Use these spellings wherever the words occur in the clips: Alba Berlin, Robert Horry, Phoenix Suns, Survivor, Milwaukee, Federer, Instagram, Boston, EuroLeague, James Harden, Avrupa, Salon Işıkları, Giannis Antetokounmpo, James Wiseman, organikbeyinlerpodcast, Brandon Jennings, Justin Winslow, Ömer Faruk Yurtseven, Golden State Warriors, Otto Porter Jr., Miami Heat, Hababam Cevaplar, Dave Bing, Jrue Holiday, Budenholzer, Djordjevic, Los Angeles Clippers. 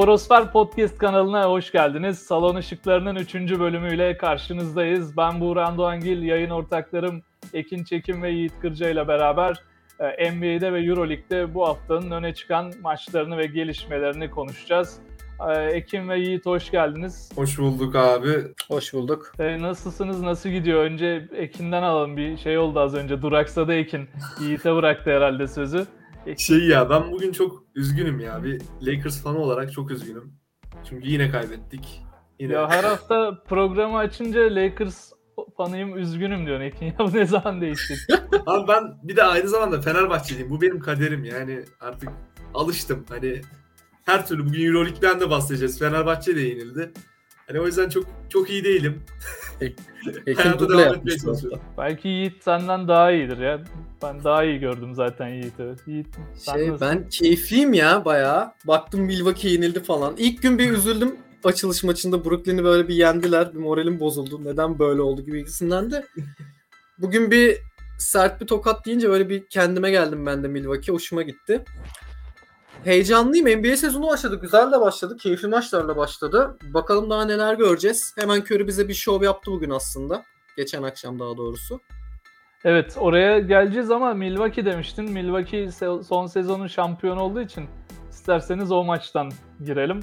Sporosfer Podcast kanalına hoş geldiniz. Salon Işıkları'nın 3. bölümüyle karşınızdayız. Ben Buğra Doğangil, yayın ortaklarım Ekin Çekim ve Yiğit Kırca ile beraber NBA'de ve EuroLeague'de bu haftanın öne çıkan maçlarını ve gelişmelerini konuşacağız. Ekin ve Yiğit hoş geldiniz. Hoş bulduk abi. Hoş bulduk. Nasılsınız? Nasıl gidiyor? Önce Ekin'den alalım. Bir şey oldu az önce. Duraksadı Ekin. Yiğit'e bıraktı herhalde sözü. Ben bugün çok üzgünüm ya. Bir Lakers fanı olarak çok üzgünüm. Çünkü yine kaybettik. Ya her hafta programı açınca Lakers fanıyım, üzgünüm diyor Ekin. Ya bu ne zaman değişti? Abi ben bir de aynı zamanda Fenerbahçeliyim. Bu benim kaderim yani. Artık alıştım. Hani her türlü bugün EuroLeague'den de bahsedeceğiz. Fenerbahçe de yenildi. Hani o yüzden çok iyi değilim. Hayata devam etmeye çalışıyorum. Belki Yiğit senden daha iyidir ya. Ben daha iyi gördüm zaten Yiğit'i. Evet. Yiğit, ben keyifliyim ya bayağı. Baktım Milwaukee yenildi falan. İlk gün bir üzüldüm. Açılış maçında Brooklyn'i böyle bir yendiler. Bir moralim bozuldu. Neden böyle oldu gibi ikisinden de. Bugün bir sert bir tokat deyince böyle bir kendime geldim ben de Milwaukee. Hoşuma gitti. Heyecanlıyım. NBA sezonu başladı. Güzel de başladı. Keyifli maçlarla başladı. Bakalım daha neler göreceğiz. Hemen Curry bize bir şov yaptı bugün aslında. Geçen akşam daha doğrusu. Evet, oraya geleceğiz ama Milwaukee demiştin. Milwaukee son sezonun şampiyonu olduğu için isterseniz o maçtan girelim.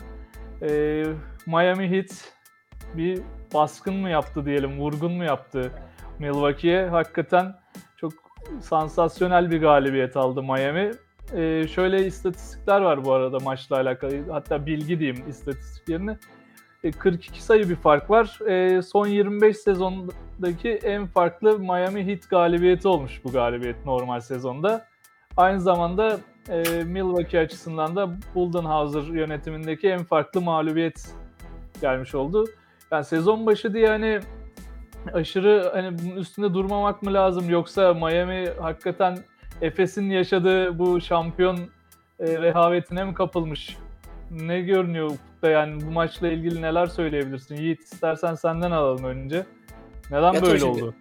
Miami Heat bir baskın mı yaptı diyelim, vurgun mu yaptı Milwaukee'ye? Hakikaten çok sansasyonel bir galibiyet aldı Miami. Şöyle istatistikler var bu arada maçla alakalı. Hatta bilgi diyeyim istatistik yerine. 42 sayı bir fark var. Son 25 sezondaki en farklı Miami Heat galibiyeti olmuş bu galibiyet normal sezonda. Aynı zamanda Milwaukee açısından da Budenholzer yönetimindeki en farklı mağlubiyet gelmiş oldu. Yani sezon başı diye aşırı bunun üstünde durmamak mı lazım? Yoksa Miami hakikaten Efes'in yaşadığı bu şampiyon rehavetine mi kapılmış? Ne görünüyor ufukta yani bu maçla ilgili neler söyleyebilirsin? Yiğit istersen senden alalım önce. Neden ya böyle oldu?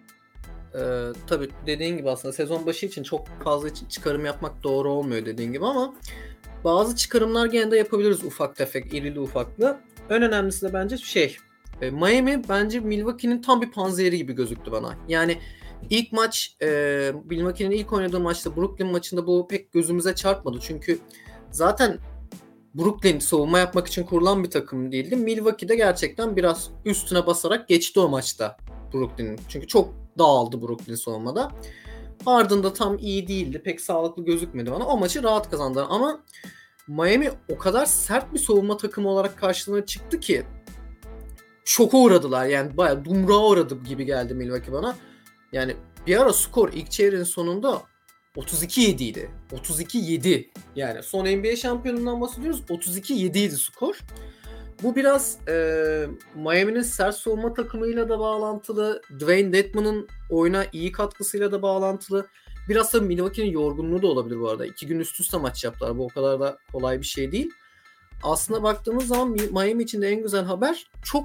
Tabii dediğin gibi aslında sezon başı için çok fazla çıkarım yapmak doğru olmuyor dediğin gibi ama bazı çıkarımlar gene de yapabiliriz ufak tefek, irili ufaklı. En önemlisi de bence Miami bence Milwaukee'nin tam bir panzehri gibi gözüktü bana. Yani ilk maç Milwaukee'nin ilk oynadığı maçta Brooklyn maçında bu pek gözümüze çarpmadı. Çünkü zaten Brooklyn savunma yapmak için kurulan bir takım değildi. Milwaukee de gerçekten biraz üstüne basarak geçti o maçta Brooklyn'in. Çünkü çok dağıldı Brooklyn savunmada. Ardında tam iyi değildi. Pek sağlıklı gözükmedi bana. O maçı rahat kazandılar ama Miami o kadar sert bir savunma takımı olarak karşılığına çıktı ki şoka uğradılar. Yani bayağı dumruğa uğradı gibi geldi Milwaukee bana. Yani bir ara skor ilk çeyreğin sonunda 32-7 idi. 32-7. Yani son NBA şampiyonundan bahsediyoruz. 32-7 idi skor. Bu biraz Miami'nin sert soğuma takımıyla da bağlantılı. Dwayne Dedman'ın oyuna iyi katkısıyla da bağlantılı. Biraz da Milwaukee'nin yorgunluğu da olabilir bu arada. 2 gün üst üste maç yaptılar. Bu o kadar da kolay bir şey değil. Aslında baktığımız zaman Miami için de en güzel haber çok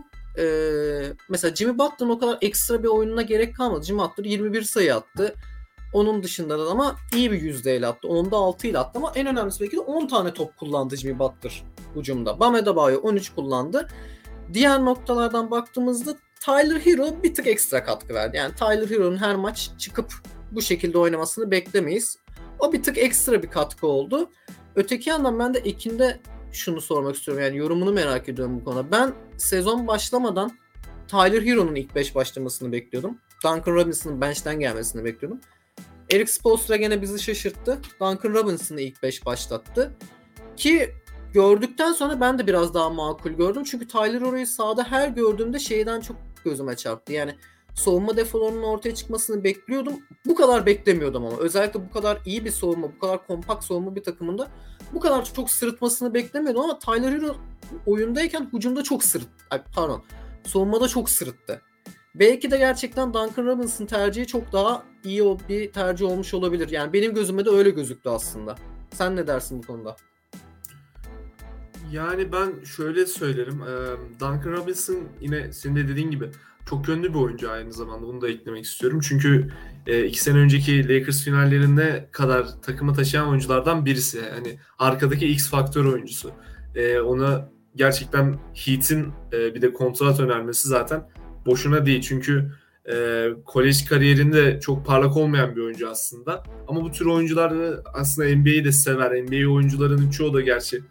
mesela Jimmy Butler'ın o kadar ekstra bir oyununa gerek kalmadı. Jimmy Butler 21 sayı attı. Onun dışında da ama iyi bir yüzdeyle attı. 10'da 6 ile attı ama en önemlisi belki de 10 tane top kullandı Jimmy Butler hücumda. Bam Adebayo 13 kullandı. Diğer noktalardan baktığımızda Tyler Herro bir tık ekstra katkı verdi. Yani Tyler Herro'nun her maç çıkıp bu şekilde oynamasını beklemeyiz. O bir tık ekstra bir katkı oldu. Öteki yandan ben de Ekin'de şunu sormak istiyorum. Yani yorumunu merak ediyorum bu konuda. Ben sezon başlamadan Tyler Herro'nun ilk 5 başlamasını bekliyordum. Duncan Robinson'ın bench'ten gelmesini bekliyordum. Eric Spoelstra gene bizi şaşırttı. Duncan Robinson'ı ilk 5 başlattı. Ki gördükten sonra ben de biraz daha makul gördüm. Çünkü Tyler orayı sahada her gördüğümde çok gözüme çarptı. Yani savunma defolarının ortaya çıkmasını bekliyordum. Bu kadar beklemiyordum ama. Özellikle bu kadar iyi bir savunma, bu kadar kompakt savunma bir takımında bu kadar çok sırıtmasını beklemiyordum ama Tyler Herro oyundayken hücumda çok savunmada çok sırıttı. Belki de gerçekten Duncan Robinson tercihi çok daha iyi bir tercih olmuş olabilir. Yani benim gözüme de öyle gözüktü aslında. Sen ne dersin bu konuda? Yani ben şöyle söylerim. Duncan Robinson yine senin de dediğin gibi çok yönlü bir oyuncu aynı zamanda. Bunu da eklemek istiyorum. Çünkü 2 sene önceki Lakers finallerine kadar takımı taşıyan oyunculardan birisi. Arkadaki X faktör oyuncusu. Ona gerçekten Heat'in bir de kontrat önermesi zaten boşuna değil. Çünkü kolej kariyerinde çok parlak olmayan bir oyuncu aslında. Ama bu tür oyuncular aslında NBA'yi de sever. NBA oyuncularının çoğu da gerçi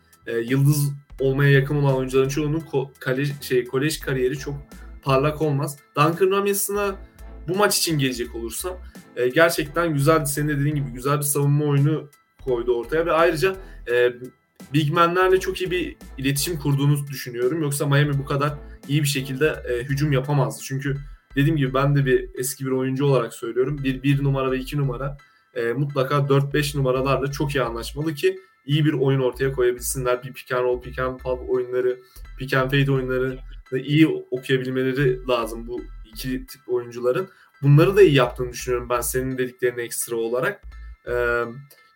yıldız olmaya yakın olan oyuncuların çoğunun kolej kariyeri çok parlak olmaz. Duncan Robinson'a bu maç için gelecek olursam gerçekten güzel, senin de dediğin gibi güzel bir savunma oyunu koydu ortaya ve ayrıca big man'lerle çok iyi bir iletişim kurduğunu düşünüyorum. Yoksa Miami bu kadar iyi bir şekilde hücum yapamazdı. Çünkü dediğim gibi ben de bir eski bir oyuncu olarak söylüyorum. 1 numara ve 2 numara mutlaka 4-5 numaralarla çok iyi anlaşmalı ki iyi bir oyun ortaya koyabilsinler. Bir pick and roll, pick and pop oyunları, pick and fade oyunları da iyi okuyabilmeleri lazım bu iki tip oyuncuların. Bunları da iyi yaptığını düşünüyorum ben senin dediklerine ekstra olarak.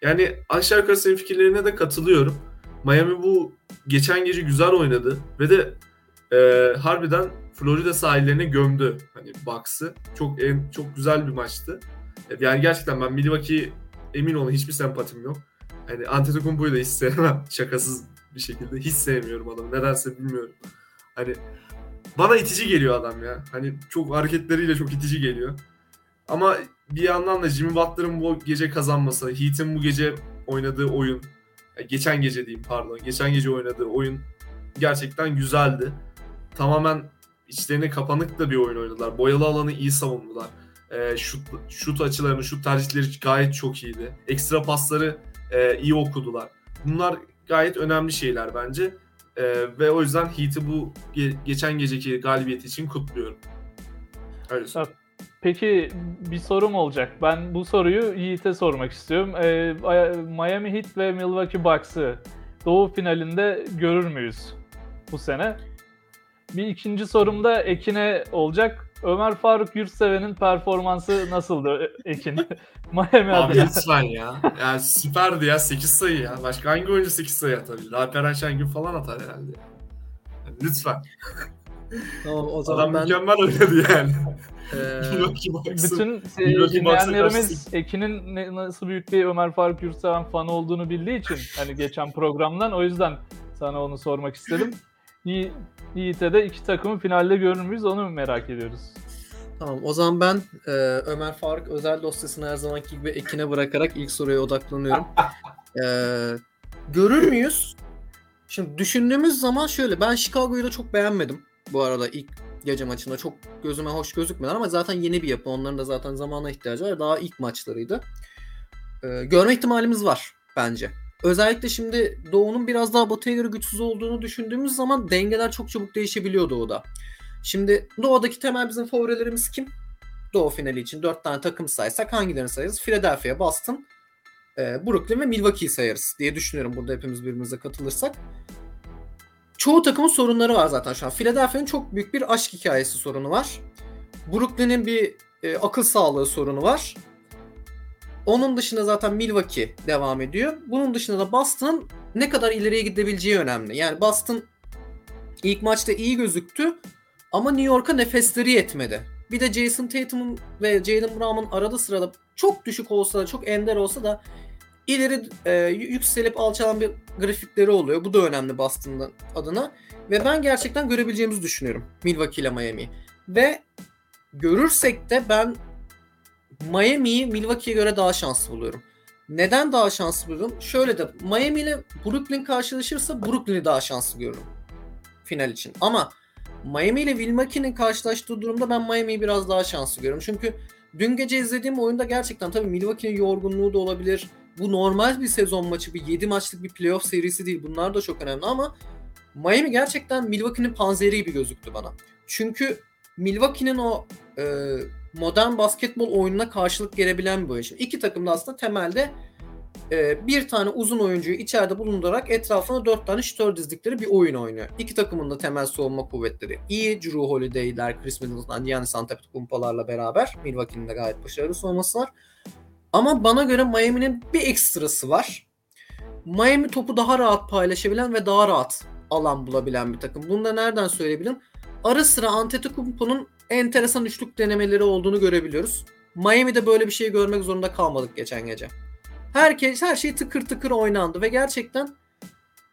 Yani aşağı yukarı senin fikirlerine de katılıyorum. Miami bu geçen gece güzel oynadı ve de harbiden Florida sahillerine gömdü hani Bucks'ı. Çok güzel bir maçtı. Yani gerçekten ben Milwaukee, emin olun hiçbir sempatim yok. Yani Antetokounmpo'yu da hiç sevmem. Şakasız bir şekilde hiç sevmiyorum adamı. Nedense bilmiyorum. Hani bana itici geliyor adam ya. Hani çok hareketleriyle çok itici geliyor. Ama bir yandan da Jimmy Butler'ın bu gece kazanması, Heat'in bu gece oynadığı oyun, geçen gece oynadığı oyun gerçekten güzeldi. Tamamen içlerine kapanık da bir oyun oynadılar. Boyalı alanı iyi savundular. Şut açılarını, şut tercihleri gayet çok iyiydi. Ekstra pasları iyi okudular. Bunlar gayet önemli şeyler bence. Ve o yüzden Heat'i bu geçen geceki galibiyeti için kutluyorum. Öyle söyleyeyim. Peki bir sorum olacak. Ben bu soruyu Yiğit'e sormak istiyorum. Miami Heat ve Milwaukee Bucks'ı Doğu finalinde görür müyüz bu sene? Bir ikinci sorum da Ekin'e olacak. Ömer Faruk Yurtseven'in performansı nasıldı Ekin? Miami abi lütfen ya. Yani süperdi ya. 8 sayı ya. Başka hangi oyuncu 8 sayı atabilir? Alperen Şengün falan atar herhalde. Yani lütfen. Tamam, o zaman adam mükemmel oynadı yani. Bütün dinleyenlerimiz Ekin'in nasıl büyük bir Ömer Faruk Yurtseven fanı olduğunu bildiği için hani geçen programdan o yüzden sana onu sormak istedim. Yiğit'e de iki takımı finalde görür müyüz onu merak ediyoruz. Tamam, o zaman ben Ömer Faruk özel dosyasını her zamanki gibi Ekin'e bırakarak ilk soruya odaklanıyorum. Görür müyüz? Şimdi düşündüğümüz zaman şöyle, ben Chicago'yu da çok beğenmedim bu arada ilk gece maçında. Çok gözüme hoş gözükmediler ama zaten yeni bir yapı. Onların da zaten zamana ihtiyacı var. Daha ilk maçlarıydı. Görme ihtimalimiz var bence. Özellikle şimdi Doğu'nun biraz daha Batı'ya göre güçsüz olduğunu düşündüğümüz zaman dengeler çok çabuk değişebiliyor Doğu'da. Şimdi Doğu'daki temel bizim favorilerimiz kim? Doğu finali için 4 tane takım saysak hangilerini sayarız? Philadelphia, Boston, Brooklyn ve Milwaukee'yi sayarız diye düşünüyorum burada hepimiz birbirimize katılırsak. Çoğu takımın sorunları var zaten şu an. Philadelphia'nın çok büyük bir aşk hikayesi sorunu var. Brooklyn'in bir akıl sağlığı sorunu var. Onun dışında zaten Milwaukee devam ediyor. Bunun dışında da Boston'ın ne kadar ileriye gidebileceği önemli. Yani Boston ilk maçta iyi gözüktü ama New York'a nefesleri yetmedi. Bir de Jason Tatum'un ve Jaylen Brown'un arada sırada çok düşük olsa da, çok ender olsa da ileri yükselip alçalan bir grafikleri oluyor. Bu da önemli Boston'ın adına. Ve ben gerçekten görebileceğimizi düşünüyorum Milwaukee ile Miami'yi. Ve görürsek de ben Miami'yi Milwaukee'ye göre daha şanslı buluyorum. Neden daha şanslı buluyorum? Şöyle de Miami ile Brooklyn karşılaşırsa Brooklyn'i daha şanslı görüyorum final için. Ama Miami ile Milwaukee'nin karşılaştığı durumda ben Miami'yi biraz daha şanslı görüyorum. Çünkü dün gece izlediğim oyunda gerçekten tabii Milwaukee'nin yorgunluğu da olabilir. Bu normal bir sezon maçı, bir 7 maçlık bir playoff serisi değil. Bunlar da çok önemli ama Miami gerçekten Milwaukee'nin panzeri gibi gözüktü bana. Çünkü Milwaukee'nin o modern basketbol oyununa karşılık gelebilen bir oyun. Şimdi iki takım da aslında temelde bir tane uzun oyuncuyu içeride bulundurarak etrafına 4 tane şütör dizdikleri bir oyun oynuyor. İki takımın da temel savunma kuvvetleri iyi. Jrue Holiday'ler, Chris Middleton, Giannis Antetokounmpo'larla beraber Milwaukee'nin de gayet başarılı savunması var. Ama bana göre Miami'nin bir ekstrası var. Miami topu daha rahat paylaşabilen ve daha rahat alan bulabilen bir takım. Bunu da nereden söyleyebilirim? Ara sıra Antetokounmpo'nun enteresan üçlük denemeleri olduğunu görebiliyoruz. Miami'de böyle bir şey görmek zorunda kalmadık geçen gece. Her şey tıkır tıkır oynandı ve gerçekten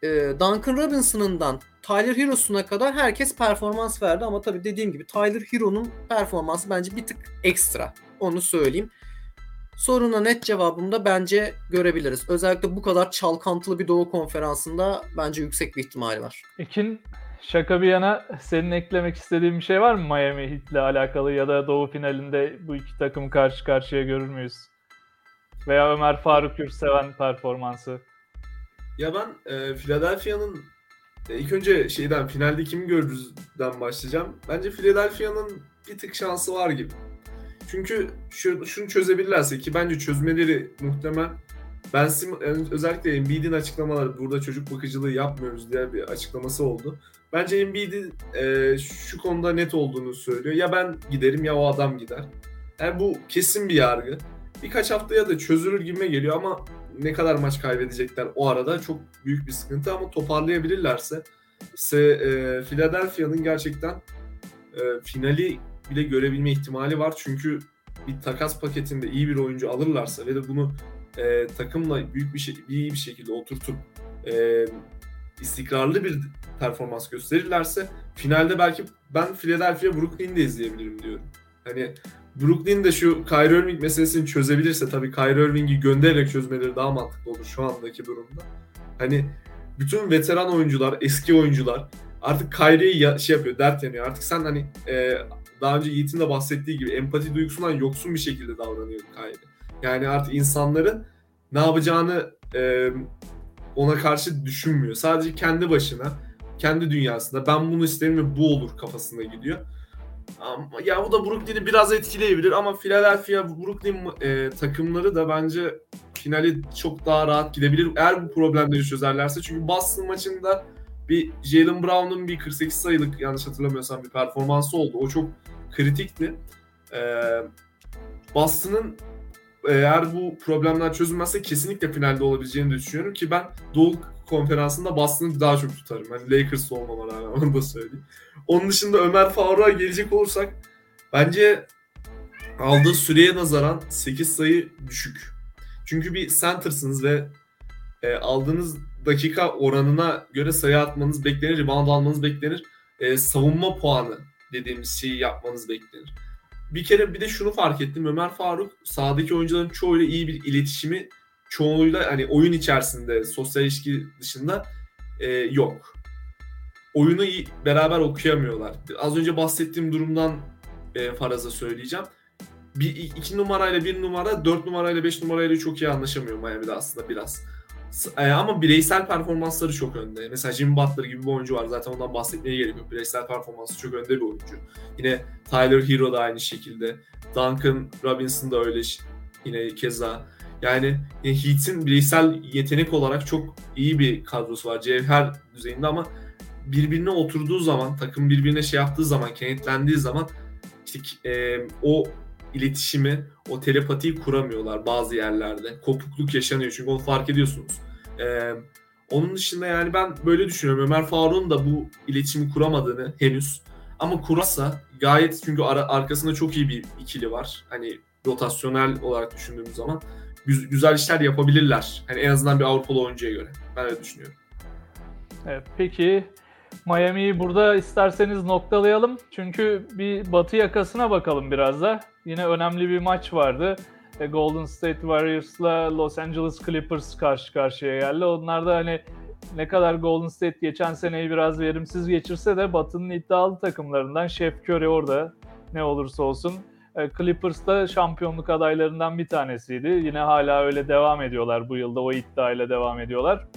Duncan Robinson'ından Tyler Herro'suna kadar herkes performans verdi ama tabii dediğim gibi Tyler Herro'nun performansı bence bir tık ekstra. Onu söyleyeyim. Soruna net cevabını da bence görebiliriz. Özellikle bu kadar çalkantılı bir Doğu Konferansı'nda bence yüksek bir ihtimali var. Ekin, şaka bir yana senin eklemek istediğin bir şey var mı Miami Heat'le alakalı ya da Doğu finalinde bu iki takım karşı karşıya görür müyüz? Veya Ömer Faruk Yurtseven performansı. Ya ben Philadelphia'nın ilk önce finalde kimi görürüzden başlayacağım. Bence Philadelphia'nın bir tık şansı var gibi. Çünkü şunu çözebilirlerse ki bence çözmeleri muhtemel. Ben özellikle Embiid'in açıklamaları burada çocuk bakıcılığı yapmıyoruz diye bir açıklaması oldu. Bence Embiid'in şu konuda net olduğunu söylüyor. Ya ben giderim ya o adam gider. Yani bu kesin bir yargı. Birkaç haftaya da çözülür gibime geliyor ama ne kadar maç kaybedecekler o arada çok büyük bir sıkıntı ama toparlayabilirlerse Philadelphia'nın gerçekten finali bile görebilme ihtimali var. Çünkü bir takas paketinde iyi bir oyuncu alırlarsa ve de bunu takımla iyi bir şekilde oturtup istikrarlı bir performans gösterirlerse finalde belki ben Philadelphia Brooklyn'de izleyebilirim diyorum. Hani Brooklyn de şu Kyrie Irving meselesini çözebilirse tabii Kyrie Irving'i göndererek çözmeleri daha mantıklı olur şu andaki durumda. Hani bütün veteran oyuncular, eski oyuncular artık Kyrie'yi yapıyor, dert yanıyor. Artık sen hani daha önce Yiğit'in de bahsettiği gibi empati duygusundan yoksun bir şekilde davranıyor Kyrie. Yani artık insanların ne yapacağını ona karşı düşünmüyor. Sadece kendi başına, kendi dünyasında ben bunu isterim ve bu olur kafasına gidiyor. Ya bu da Brooklyn'i biraz etkileyebilir ama Philadelphia, Brooklyn takımları da bence finali çok daha rahat gidebilir. Eğer bu problemleri çözerlerse çünkü Boston maçında bir Jaylen Brown'un bir 48 sayılık yanlış hatırlamıyorsam bir performansı oldu. O çok kritikti. Boston'ın eğer bu problemler çözülmezse kesinlikle finalde olabileceğini düşünüyorum ki ben Doğu Konferansı'nda Boston'ı daha çok tutarım. Hani Lakers olmama rağmen onu da söyleyeyim. Onun dışında Ömer Faruk'a gelecek olursak bence aldığı süreye nazaran 8 sayı düşük. Çünkü bir centersınız ve aldığınız dakika oranına göre sayı atmanız beklenir, rebound almanız beklenir. Savunma puanı dediğimiz şeyi yapmanız beklenir. Bir kere bir de şunu fark ettim. Ömer Faruk sahadaki oyuncuların çoğuyla iyi bir iletişimi çoğuyla hani oyun içerisinde sosyal ilişki dışında yok. Oyunu beraber okuyamıyorlar. Az önce bahsettiğim durumdan faraza söyleyeceğim. 2 numarayla 1 numara, 4 numarayla 5 numarayla çok iyi anlaşamıyor Miami'de aslında biraz. Ama bireysel performansları çok önde. Mesela Jimmy Butler gibi bir oyuncu var. Zaten ondan bahsetmeye gerek yok. Bireysel performansı çok önde bir oyuncu. Yine Tyler Herro da aynı şekilde. Duncan Robinson da öyle yine keza. Yani Heat'in bireysel yetenek olarak çok iyi bir kadrosu var. Cevher düzeyinde ama birbirine oturduğu zaman, takım birbirine yaptığı zaman, kenetlendiği zaman o iletişimi, o telepatiyi kuramıyorlar bazı yerlerde. Kopukluk yaşanıyor çünkü onu fark ediyorsunuz. Onun dışında yani ben böyle düşünüyorum. Ömer Faruk'un da bu iletişimi kuramadığını henüz. Ama kurarsa gayet çünkü arkasında çok iyi bir ikili var. Hani rotasyonel olarak düşündüğümüz zaman güzel işler yapabilirler. Hani en azından bir Avrupalı oyuncuya göre. Ben öyle düşünüyorum. Evet, peki Miami'yi burada isterseniz noktalayalım. Çünkü bir batı yakasına bakalım biraz da. Yine önemli bir maç vardı. Golden State Warriors'la Los Angeles Clippers karşı karşıya geldi. Onlar da hani ne kadar Golden State geçen seneyi biraz verimsiz geçirse de Batı'nın iddialı takımlarından Stephen Curry orada ne olursa olsun. Clippers da şampiyonluk adaylarından bir tanesiydi. Yine hala öyle devam ediyorlar bu yılda. O iddiayla devam ediyorlar.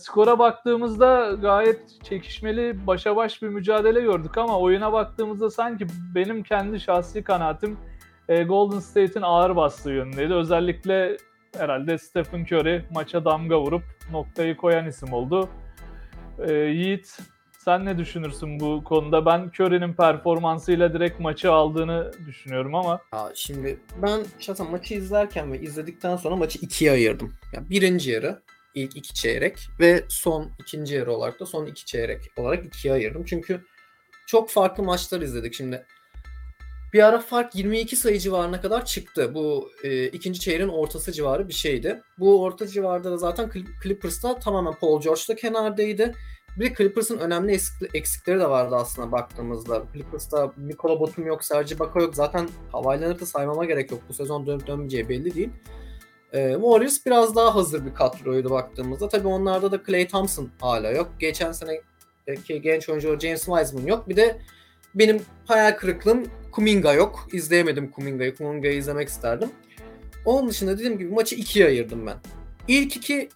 Skora baktığımızda gayet çekişmeli, başa baş bir mücadele gördük ama oyuna baktığımızda sanki benim kendi şahsi kanaatim Golden State'in ağır bastığı yönündeydi. Özellikle herhalde Stephen Curry maça damga vurup noktayı koyan isim oldu. Yiğit, sen ne düşünürsün bu konuda? Ben Curry'nin performansıyla direkt maçı aldığını düşünüyorum ama. Şimdi ben şahsen maçı izlerken ve izledikten sonra maçı ikiye ayırdım. Yani birinci yarı, İlk iki çeyrek ve son ikinci yarı olarak da son iki çeyrek olarak ikiye ayırdım. Çünkü çok farklı maçlar izledik şimdi. Bir ara fark 22 sayı civarına kadar çıktı. Bu ikinci çeyreğin ortası civarı bir şeydi. Bu orta civarda da zaten Clippers'ta tamamen Paul George da kenardaydı. Bir de Clippers'ın önemli eksikleri de vardı aslında baktığımızda. Clippers'ta Nikola Batum yok, Serge Ibaka yok. Zaten Kawhi Leonard'ı saymama gerek yok. Bu sezon dönüp dönmeyeceği belli değil. Warriors biraz daha hazır bir kadroydu baktığımızda. Tabii onlarda da Klay Thompson hala yok. Geçen seneki genç oyuncu James Wiseman yok. Bir de benim hayal kırıklığım Kuminga yok. İzleyemedim Kuminga'yı. Kuminga'yı izlemek isterdim. Onun dışında dediğim gibi maçı ikiye ayırdım ben. İlk iki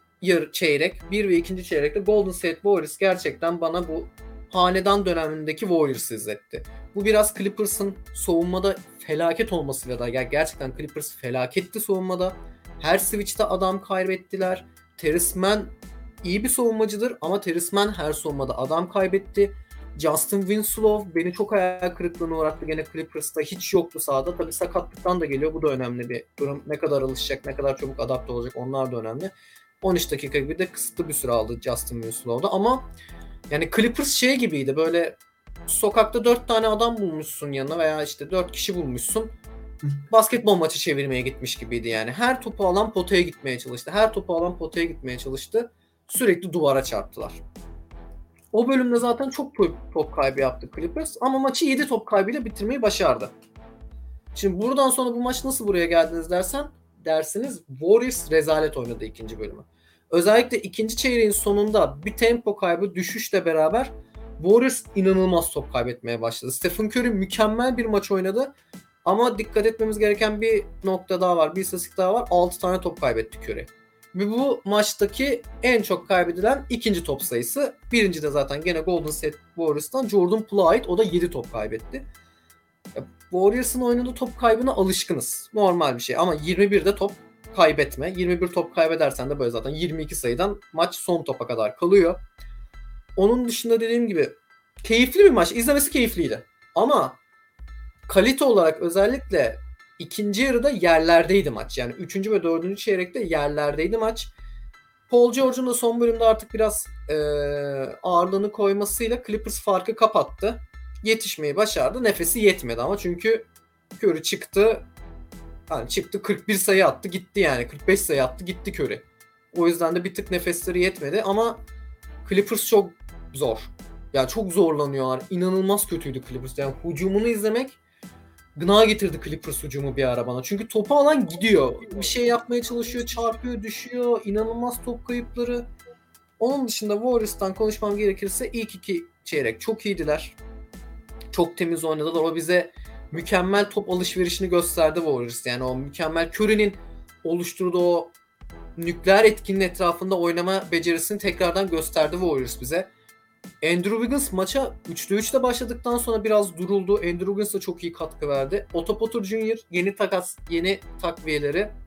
çeyrek, bir ve ikinci çeyrekte Golden State Warriors gerçekten bana bu hanedan dönemindeki Warriors izletti. Bu biraz Clippers'ın savunmada felaket olmasıyla da, gerçekten Clippers felaketti savunmada. Her switch'te adam kaybettiler. Terance Mann iyi bir savunmacıdır ama Terance Mann her savunmada adam kaybetti. Justin Winslow beni çok hayal kırıklığına uğrattı. Gene Clippers'ta hiç yoktu sahada. Tabii sakatlıktan da geliyor. Bu da önemli bir durum. Ne kadar alışacak, ne kadar çabuk adapte olacak, onlar da önemli. 13 dakika gibi de kısıtlı bir süre aldı Justin Winslow'da ama yani Clippers şey gibiydi, böyle sokakta 4 tane adam bulmuşsun yanına veya işte 4 kişi bulmuşsun. Basketbol maçı çevirmeye gitmiş gibiydi yani. Her topu alan potaya gitmeye çalıştı. Sürekli duvara çarptılar. O bölümde zaten çok top kaybı yaptı Clippers ama maçı 7 top kaybıyla bitirmeyi başardı. Şimdi buradan sonra bu maç nasıl buraya geldiniz dersiniz, Warriors rezalet oynadı ikinci bölümü. Özellikle ikinci çeyreğin sonunda bir tempo kaybı, düşüşle beraber Warriors inanılmaz top kaybetmeye başladı. Stephen Curry mükemmel bir maç oynadı ama dikkat etmemiz gereken bir nokta daha var, bir istatistik daha var. 6 tane top kaybetti Curry. Bu maçtaki en çok kaybedilen ikinci top sayısı. Birinci de zaten gene Golden State Warriors'tan Jordan Poole'a ait, o da 7 top kaybetti. Warriors'ın oynadığı top kaybına alışkınız. Normal bir şey ama 21'de top kaybetme. 21 top kaybedersen de böyle zaten 22 sayıdan maç son topa kadar kalıyor. Onun dışında dediğim gibi keyifli bir maç. İzlemesi keyifliydi. Ama kalite olarak özellikle ikinci yarıda yerlerdeydi maç. Yani 3. ve 4. çeyrekte yerlerdeydi maç. Paul George'un da son bölümde artık biraz ağırlığını koymasıyla Clippers farkı kapattı. Yetişmeyi başardı. Nefesi yetmedi ama çünkü Curry çıktı. Yani çıktı 41 sayı attı gitti yani. 45 sayı attı gitti Curry. O yüzden de bir tık nefesleri yetmedi ama Clippers çok zor. Yani çok zorlanıyorlar. İnanılmaz kötüydü Clippers. Yani hücumunu izlemek gına getirdi Clippers hücumu bir ara bana. Çünkü topu alan gidiyor. Bir şey yapmaya çalışıyor. Çarpıyor, düşüyor. İnanılmaz top kayıpları. Onun dışında Warriors'tan konuşmam gerekirse ilk iki çeyrek çok iyiydiler. Çok temiz oynadılar. O bize mükemmel top alışverişini gösterdi Warriors. Yani o mükemmel Curry'nin oluşturduğu o nükleer etkinin etrafında oynama becerisini tekrardan gösterdi Warriors bize. Andrew Wiggins maça 3'te 3'le başladıktan sonra biraz duruldu. Andrew Wiggins da çok iyi katkı verdi. Otto Porter Jr.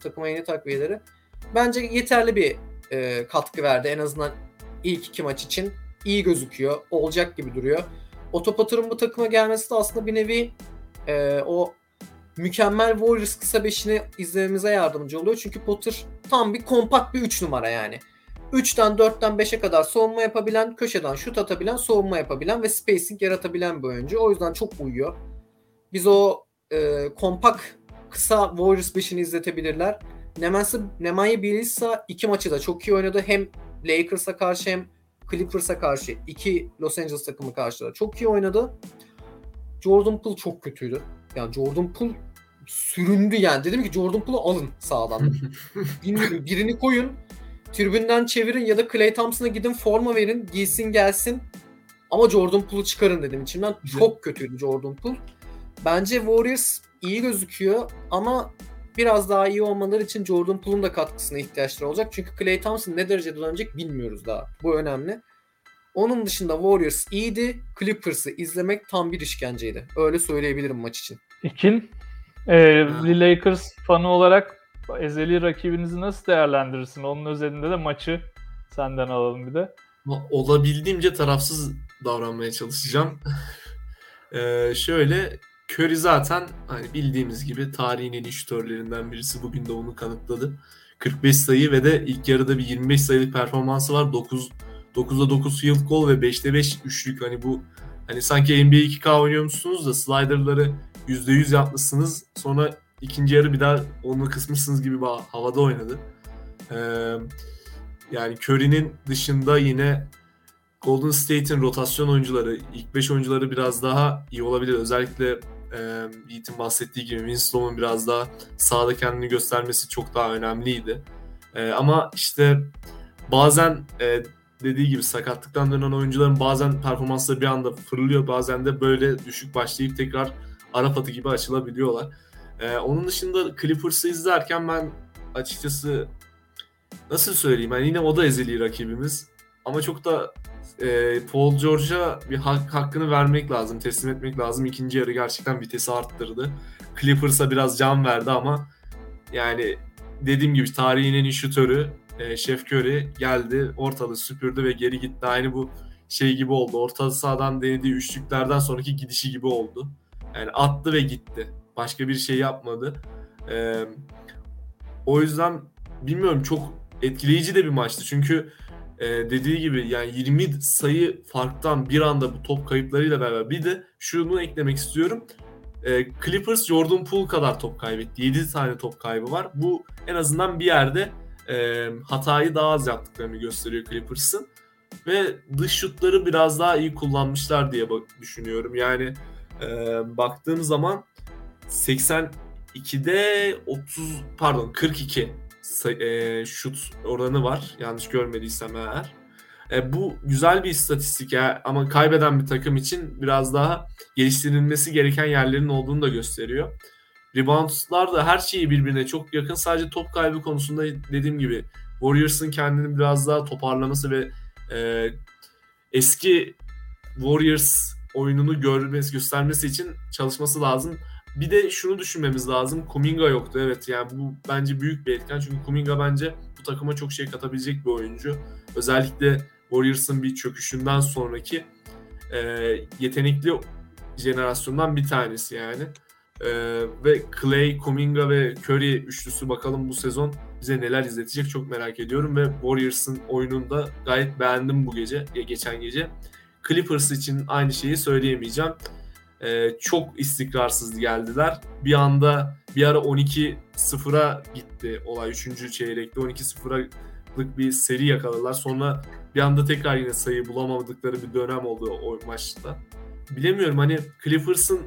takıma yeni takviyeleri bence yeterli bir katkı verdi. En azından ilk iki maç için iyi gözüküyor. Olacak gibi duruyor. Otto Porter'ın bu takıma gelmesi de aslında bir nevi o mükemmel Warriors kısa beşini izlememize yardımcı oluyor. Çünkü Potter tam bir kompakt bir 3 numara yani. 3'ten 4'ten 5'e kadar savunma yapabilen, köşeden şut atabilen, savunma yapabilen ve spacing yaratabilen bir oyuncu. O yüzden çok uyuyor. Biz o kompakt kısa Warriors beşini izletebilirler. Nemanja Bjelica 2 maçı da çok iyi oynadı. Hem Lakers'a karşı hem Clippers'a karşı, iki Los Angeles takımı karşıladı. Çok iyi oynadı. Jordan Poole çok kötüydü. Yani Jordan Poole süründü yani. Dedim ki Jordan Poole'u alın sağdan. Birini koyun, tribünden çevirin ya da Klay Thompson'a gidin forma verin, giysin gelsin. Ama Jordan Poole'u çıkarın dedim içimden. Çok kötüydü Jordan Poole. Bence Warriors iyi gözüküyor ama biraz daha iyi olmaları için Jordan Poole'un da katkısına ihtiyaçları olacak. Çünkü Klay Thompson ne derecede dönecek bilmiyoruz daha. Bu önemli. Onun dışında Warriors iyiydi. Clippers'ı izlemek tam bir işkenceydi. Öyle söyleyebilirim maç için. İkin, Lakers fanı olarak ezeli rakibinizi nasıl değerlendirirsin? Onun özelinde de maçı senden alalım bir de. Olabildiğimce tarafsız davranmaya çalışacağım. Şöyle... Curry zaten hani bildiğimiz gibi tarihin en iyi şutörlerinden birisi. Bugün de onu kanıtladı. 45 sayı ve de ilk yarıda bir 25 sayılık performansı var. 9'da 9 field goal ve 5'te 5 üçlük. Hani bu hani sanki NBA 2K oynuyormuşsunuz da sliderları %100 yapmışsınız. Sonra ikinci yarı bir daha onu kısmışsınız gibi havada oynadı. Yani Curry'nin dışında yine Golden State'in rotasyon oyuncuları, ilk 5 oyuncuları biraz daha iyi olabilir. Özellikle Yiğit'in bahsettiği gibi Winslow'un biraz daha sahada kendini göstermesi çok daha önemliydi. Ama işte bazen dediği gibi sakatlıktan dönen oyuncuların bazen performansları bir anda fırlıyor, bazen de böyle düşük başlayıp tekrar Arap atı gibi açılabiliyorlar. Onun dışında Clippers'ı izlerken ben açıkçası nasıl söyleyeyim, yani yine o da ezeli rakibimiz ama çok da Paul George'a bir hakkını vermek lazım, teslim etmek lazım. İkinci yarı gerçekten vitesi arttırdı. Clippers'a biraz can verdi ama yani dediğim gibi tarihin en iyi şutörü Steph Curry geldi, ortalığı süpürdü ve geri gitti. Aynı bu şey gibi oldu. Orta sahadan denediği üçlüklerden sonraki gidişi gibi oldu. Yani attı ve gitti. Başka bir şey yapmadı. O yüzden bilmiyorum, çok etkileyici de bir maçtı. Çünkü dediği gibi yani 20 sayı farktan bir anda bu top kayıplarıyla beraber. Bir de şunu eklemek istiyorum. Clippers Jordan Poole kadar top kaybetti. 7 tane top kaybı var. Bu en azından bir yerde hatayı daha az yaptıklarını gösteriyor Clippers'ın. Ve dış şutları biraz daha iyi kullanmışlar diye düşünüyorum. Yani baktığım zaman 82'de 42 şut oranı var. Yanlış görmediysem eğer. Bu güzel bir istatistik ya, ama kaybeden bir takım için biraz daha geliştirilmesi gereken yerlerin olduğunu da gösteriyor. Reboundlar da her şeyi birbirine çok yakın. Sadece top kaybı konusunda dediğim gibi Warriors'ın kendini biraz daha toparlaması ve eski Warriors oyununu göstermesi için çalışması lazım. Bir de şunu düşünmemiz lazım. Kuminga yoktu, evet. Yani bu bence büyük bir etken. Çünkü Kuminga bence bu takıma çok şey katabilecek bir oyuncu. Özellikle Warriors'ın bir çöküşünden sonraki yetenekli jenerasyondan bir tanesi yani. Ve Klay, Kuminga ve Curry üçlüsü bakalım bu sezon bize neler izletecek, çok merak ediyorum. Ve Warriors'ın oyununu da gayet beğendim bu gece, geçen gece. Clippers için aynı şeyi söyleyemeyeceğim. Çok istikrarsız geldiler. Bir anda bir ara 12-0'a gitti olay. 3. çeyrekte 12-0'lık bir seri yakaladılar. Sonra bir anda tekrar yine sayı bulamadıkları bir dönem oldu o maçta. Bilemiyorum, hani Clippers'ın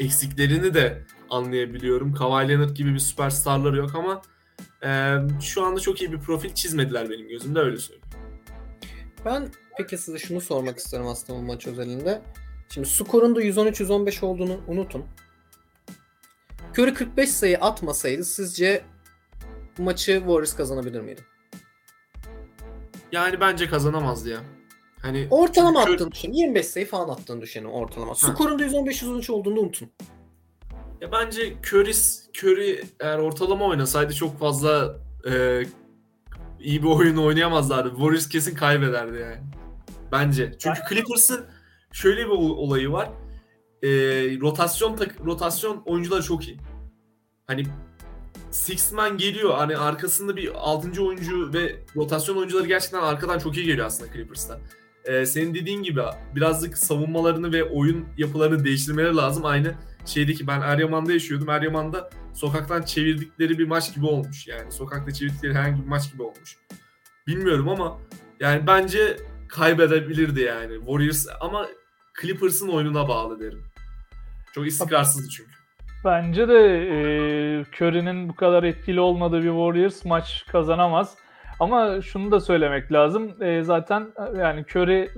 eksiklerini de anlayabiliyorum. Kawhi Leonard gibi bir süperstarları yok ama şu anda çok iyi bir profil çizmediler benim gözümde, öyle söyleyeyim. Ben peki size şunu sormak isterim aslında bu maç özelinde. Şimdi skorun da 113-115 olduğunu unutun. Curry 45 sayı atmasaydı sizce maçı Warriors kazanabilir miydi? Yani bence kazanamazdı ya. Hani ortalama attığını düşün. 25 sayı falan attığını düşünün ortalama. Skorun da 115-113 olduğunu unutun. Ya bence Curry eğer ortalama oynasaydı çok fazla iyi bir oyun oynayamazlardı. Warriors kesin kaybederdi yani. Bence. Çünkü Clippers'ın şöyle bir olayı var. Rotasyon oyuncuları çok iyi. Hani six man geliyor. Hani arkasında bir 6. oyuncu ve rotasyon oyuncuları gerçekten arkadan çok iyi geliyor aslında Clippers'ta. Senin dediğin gibi birazcık savunmalarını ve oyun yapılarını değiştirmeleri lazım. Aynı şeydeki, ben Eryaman'da yaşıyordum. Eryaman'da sokaktan çevirdikleri bir maç gibi olmuş. Yani sokakta çevirdikleri herhangi bir maç gibi olmuş. Bilmiyorum ama yani bence kaybedebilirdi yani Warriors, ama Clippers'ın oyununa bağlı derim. Çok istikrarsızdı çünkü. Bence de Curry'nin bu kadar etkili olmadığı bir Warriors maç kazanamaz. Ama şunu da söylemek lazım. Zaten yani Curry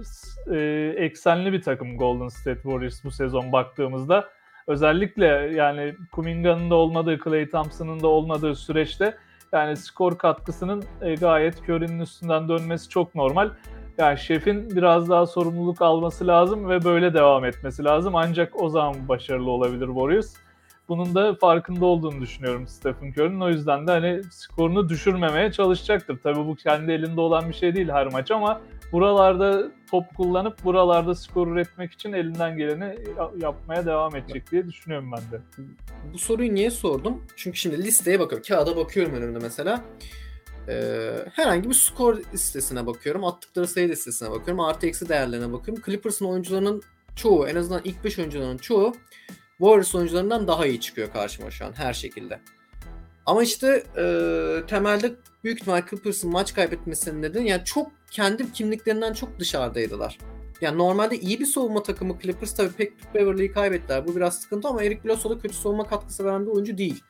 eksenli bir takım Golden State Warriors bu sezon baktığımızda. Özellikle yani Kuminga'nın da olmadığı, Klay Thompson'ın da olmadığı süreçte yani skor katkısının gayet Curry'nin üstünden dönmesi çok normal. Yani şefin biraz daha sorumluluk alması lazım ve böyle devam etmesi lazım. Ancak o zaman başarılı olabilir Warriors. Bunun da farkında olduğunu düşünüyorum Stephen Curry'nin. O yüzden de hani skorunu düşürmemeye çalışacaktır. Tabii bu kendi elinde olan bir şey değil her maç ama buralarda top kullanıp buralarda skor üretmek için elinden geleni yapmaya devam edecek diye düşünüyorum ben de. Bu soruyu niye sordum? Çünkü şimdi listeye bakıyorum. Kağıda bakıyorum önümde mesela. Herhangi bir skor listesine bakıyorum. Attıkları sayı listesine bakıyorum. Artı eksi değerlerine bakıyorum. Clippers'ın oyuncularının çoğu, en azından ilk 5 oyuncularının çoğu Warriors oyuncularından daha iyi çıkıyor karşıma şu an her şekilde. Ama işte temelde büyük ihtimal Clippers'ın maç kaybetmesinin nedeni yani çok kendi kimliklerinden çok dışarıdaydılar. Yani normalde iyi bir savunma takımı Clippers, tabii pek Beverly'yi kaybettiler. Bu biraz sıkıntı ama Eric Spoelstra da kötü savunma katkısı veren bir oyuncu değil.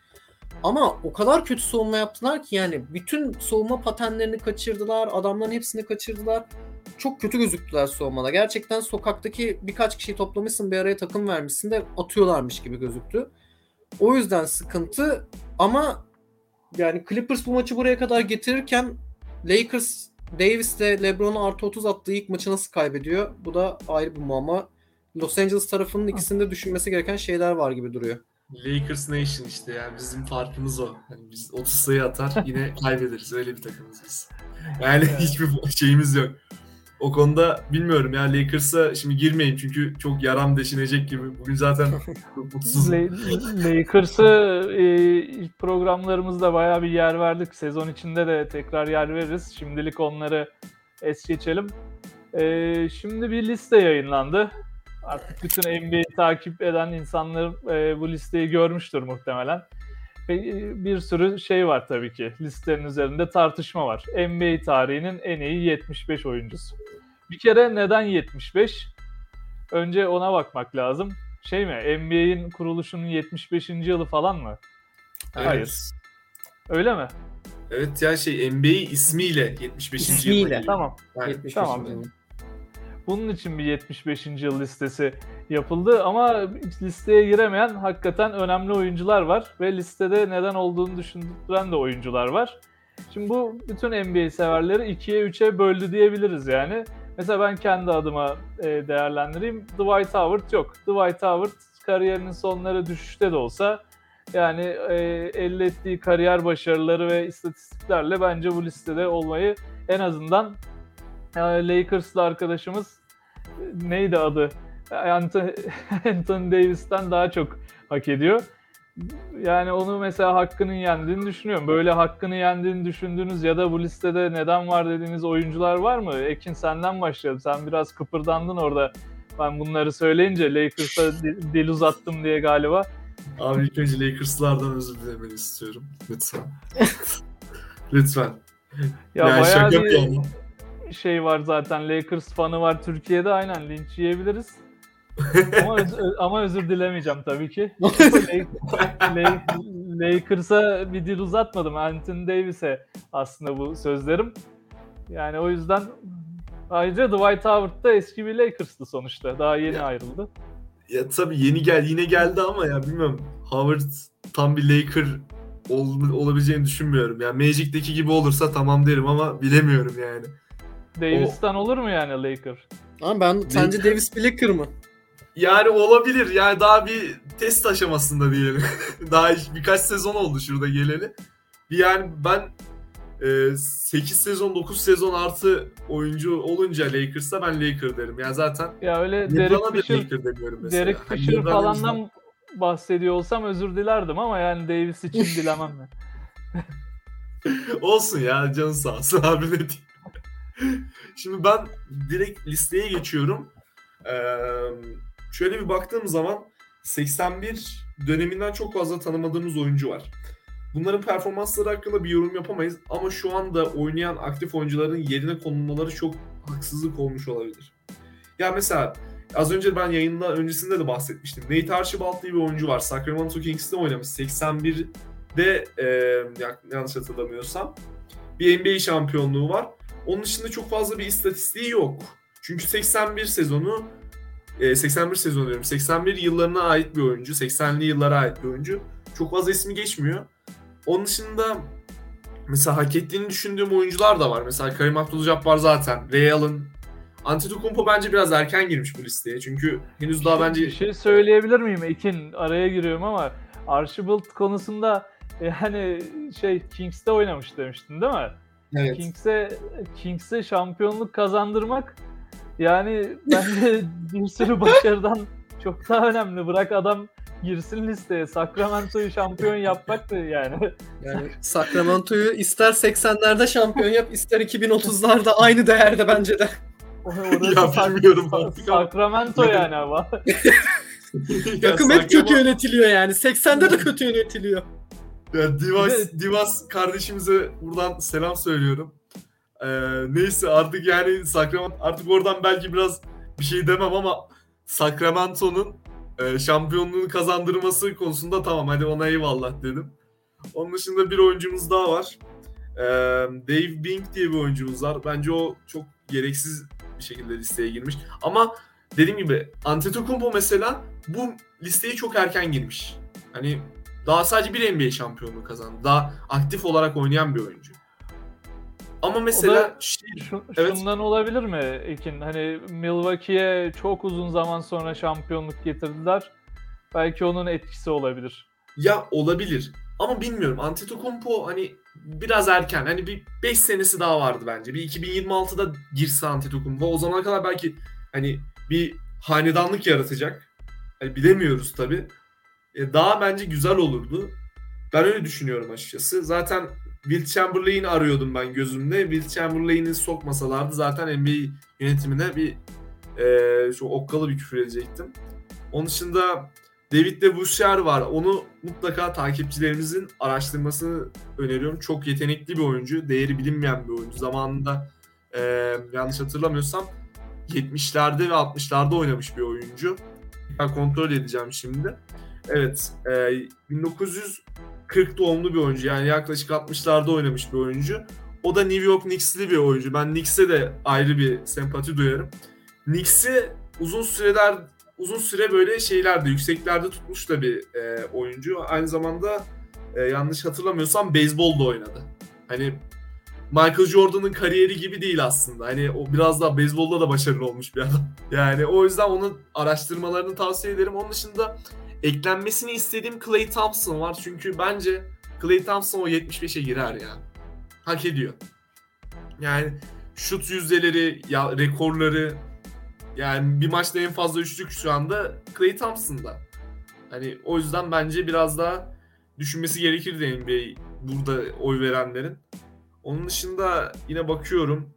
Ama o kadar kötü savunma yaptılar ki yani bütün savunma patenlerini kaçırdılar, adamların hepsini kaçırdılar. Çok kötü gözüktüler savunmada. Gerçekten sokaktaki birkaç kişiyi toplamışsın, bir araya takım vermişsin de atıyorlarmış gibi gözüktü. O yüzden sıkıntı ama yani Clippers bu maçı buraya kadar getirirken Lakers Davis'le LeBron'u artı 30 attığı ilk maçı nasıl kaybediyor? Bu da ayrı bir muamma. Los Angeles tarafının ikisinde düşünmesi gereken şeyler var gibi duruyor. Lakers Nation işte yani bizim farkımız o. Yani biz 30 sayı atar yine kaybederiz. Öyle bir takımız biz. Yani hiçbir şeyimiz yok. O konuda bilmiyorum ya, Lakers'a şimdi girmeyin çünkü çok yaram deşinecek gibi. Bugün zaten mutsuz. Lakers'a ilk programlarımızda bayağı bir yer verdik. Sezon içinde de tekrar yer veririz. Şimdilik onları es geçelim. Şimdi bir liste yayınlandı. Artık bütün NBA'yi takip eden insanlar bu listeyi görmüştür muhtemelen. Bir sürü şey var tabii ki. Listenin üzerinde tartışma var. NBA tarihinin en iyi 75 oyuncusu. Bir kere neden 75? Önce ona bakmak lazım. Şey mi? NBA'in kuruluşunun 75. yılı falan mı? Hayır. Evet. Öyle mi? Evet ya şey NBA ismiyle 75. yılı. Tamam. Yani, 75. Tamam. Bunun için bir 75. yıl listesi yapıldı ama listeye giremeyen hakikaten önemli oyuncular var ve listede neden olduğunu düşündüren de oyuncular var. Şimdi bu bütün NBA severleri 2'ye 3'e böldü diyebiliriz yani. Mesela ben kendi adıma değerlendireyim. Dwight Howard yok. Dwight Howard kariyerinin sonları düşüşte de olsa yani elde ettiği kariyer başarıları ve istatistiklerle bence bu listede olmayı en azından Lakers'lı arkadaşımız neydi adı? Anthony Davis'ten daha çok hak ediyor. Yani onu mesela hakkının yendiğini düşünüyorum. Böyle hakkını yendiğini düşündüğünüz ya da bu listede neden var dediğiniz oyuncular var mı? Ekin senden başlayalım. Sen biraz kıpırdandın orada. Ben bunları söyleyince Lakers'a dil uzattım diye galiba. Abi ilk önce Lakers'lardan özür dilemeni istiyorum. Lütfen. Lütfen. Ya yani şaka yapıyorum. Şey var zaten, Lakers fanı var Türkiye'de, aynen linç yiyebiliriz. ama özür dilemeyeceğim tabii ki. Lakers'a bir dil uzatmadım. Anthony Davis'e aslında bu sözlerim. Yani o yüzden ayrıca Dwight Howard da eski bir Lakers'tı sonuçta. Daha yeni ayrıldı. Ya tabii yeni geldi ama ya bilmiyorum. Howard tam bir Laker olabileceğini düşünmüyorum. Yani Magic'teki gibi olursa tamam derim ama bilemiyorum yani. Davis'ten olur mu yani Laker? Ama ben sence Davis bir Laker mı? Yani olabilir. Yani daha bir test aşamasında diyelim. Daha birkaç sezon oldu şurada geleli. Yani ben 8 sezon 9 sezon artı oyuncu olunca Lakers'a ben Laker derim. Yani zaten ya öyle Derek Fisher falandan bahsediyor olsam özür dilerdim ama yani Davis için dilemem ben. Olsun ya, canın sağ olsun abi, ne diyeyim. Şimdi ben direkt listeye geçiyorum. Şöyle bir baktığım zaman 81 döneminden çok fazla tanımadığımız oyuncu var. Bunların performansları hakkında bir yorum yapamayız ama şu anda oynayan aktif oyuncuların yerine konulmaları çok haksızlık olmuş olabilir. Ya mesela az önce ben yayında öncesinde de bahsetmiştim. Nate Archibald diye bir oyuncu var. Sacramento Kings'te oynamış. 81'de yanlış hatırlamıyorsam bir NBA şampiyonluğu var. Onun dışında çok fazla bir istatistiği yok. Çünkü 81 yıllarına ait bir oyuncu, 80'li yıllara ait bir oyuncu. Çok fazla ismi geçmiyor. Onun dışında mesela hak ettiğini düşündüğüm oyuncular da var. Mesela Kareem Abdul-Jabbar zaten, Ray Allen, Antetokounmpo bence biraz erken girmiş bu listeye. Çünkü henüz daha bence... Bir şey söyleyebilir miyim Ekin? Araya giriyorum ama Archibald konusunda yani Kings'te oynamış demiştin değil mi? Evet. Kings'e şampiyonluk kazandırmak yani bence bir sürü başarıdan çok daha önemli. Bırak adam girsin listeye. Sacramento'yu şampiyon yapmak da yani. Yani Sacramento'yu ister 80'lerde şampiyon yap, ister 2030'larda aynı değerde bence de. Ya bilmiyorum artık. Sacramento yani ama. Takım hep kötü yönetiliyor yani. 80'de de kötü yönetiliyor. Yani Divas kardeşimize buradan selam söylüyorum. Neyse artık yani Sacramento, artık oradan belki biraz bir şey demem ama Sacramento'nun şampiyonluğunu kazandırması konusunda tamam, hadi ona eyvallah dedim. Onun dışında bir oyuncumuz daha var. Dave Bing diye bir oyuncumuz var. Bence o çok gereksiz bir şekilde listeye girmiş. Ama dediğim gibi Antetokounmpo mesela bu listeye çok erken girmiş. Hani daha sadece bir NBA şampiyonluğu kazandı. Daha aktif olarak oynayan bir oyuncu. Ama mesela şundan olabilir mi Ekin? Hani Milwaukee'ye çok uzun zaman sonra şampiyonluk getirdiler. Belki onun etkisi olabilir. Ya olabilir. Ama bilmiyorum. Antetokounmpo hani biraz erken. Hani bir 5 senesi daha vardı bence. Bir 2026'da girse Antetokounmpo. O zamana kadar belki hani bir hanedanlık yaratacak. Hani bilemiyoruz tabii. Daha bence güzel olurdu. Ben öyle düşünüyorum açıkçası. Zaten Will Chamberlain'i arıyordum ben gözümde. Will Chamberlain'i sokmasalardı zaten NBA yönetimine bir çok okkalı bir küfür edecektim. onun dışında David de Boucher var. Onu mutlaka takipçilerimizin araştırmasını öneriyorum. Çok yetenekli bir oyuncu. Değeri bilinmeyen bir oyuncu. Zamanında yanlış hatırlamıyorsam 70'lerde ve 60'larda oynamış bir oyuncu. Ben kontrol edeceğim şimdi. Evet, 1940 doğumlu bir oyuncu. Yani yaklaşık 60'larda oynamış bir oyuncu. O da New York Knicks'li bir oyuncu. Ben Knicks'e de ayrı bir sempati duyarım. Knicks'i uzun süre böyle şeylerde, yükseklerde tutmuş da bir oyuncu. Aynı zamanda yanlış hatırlamıyorsam beyzbol da oynadı. Hani Michael Jordan'ın kariyeri gibi değil aslında. Hani o biraz daha beyzbolda da başarılı olmuş bir adam. Yani o yüzden onun araştırmalarını tavsiye ederim. Onun dışında eklenmesini istediğim Klay Thompson var. Çünkü bence Klay Thompson o 75'e girer ya. Hak ediyor. Yani şut yüzdeleri, ya rekorları, yani bir maçta en fazla üçlük şu anda Klay Thompson'da. Hani o yüzden bence biraz daha düşünmesi gerekir de NBA burada oy verenlerin. Onun dışında yine bakıyorum.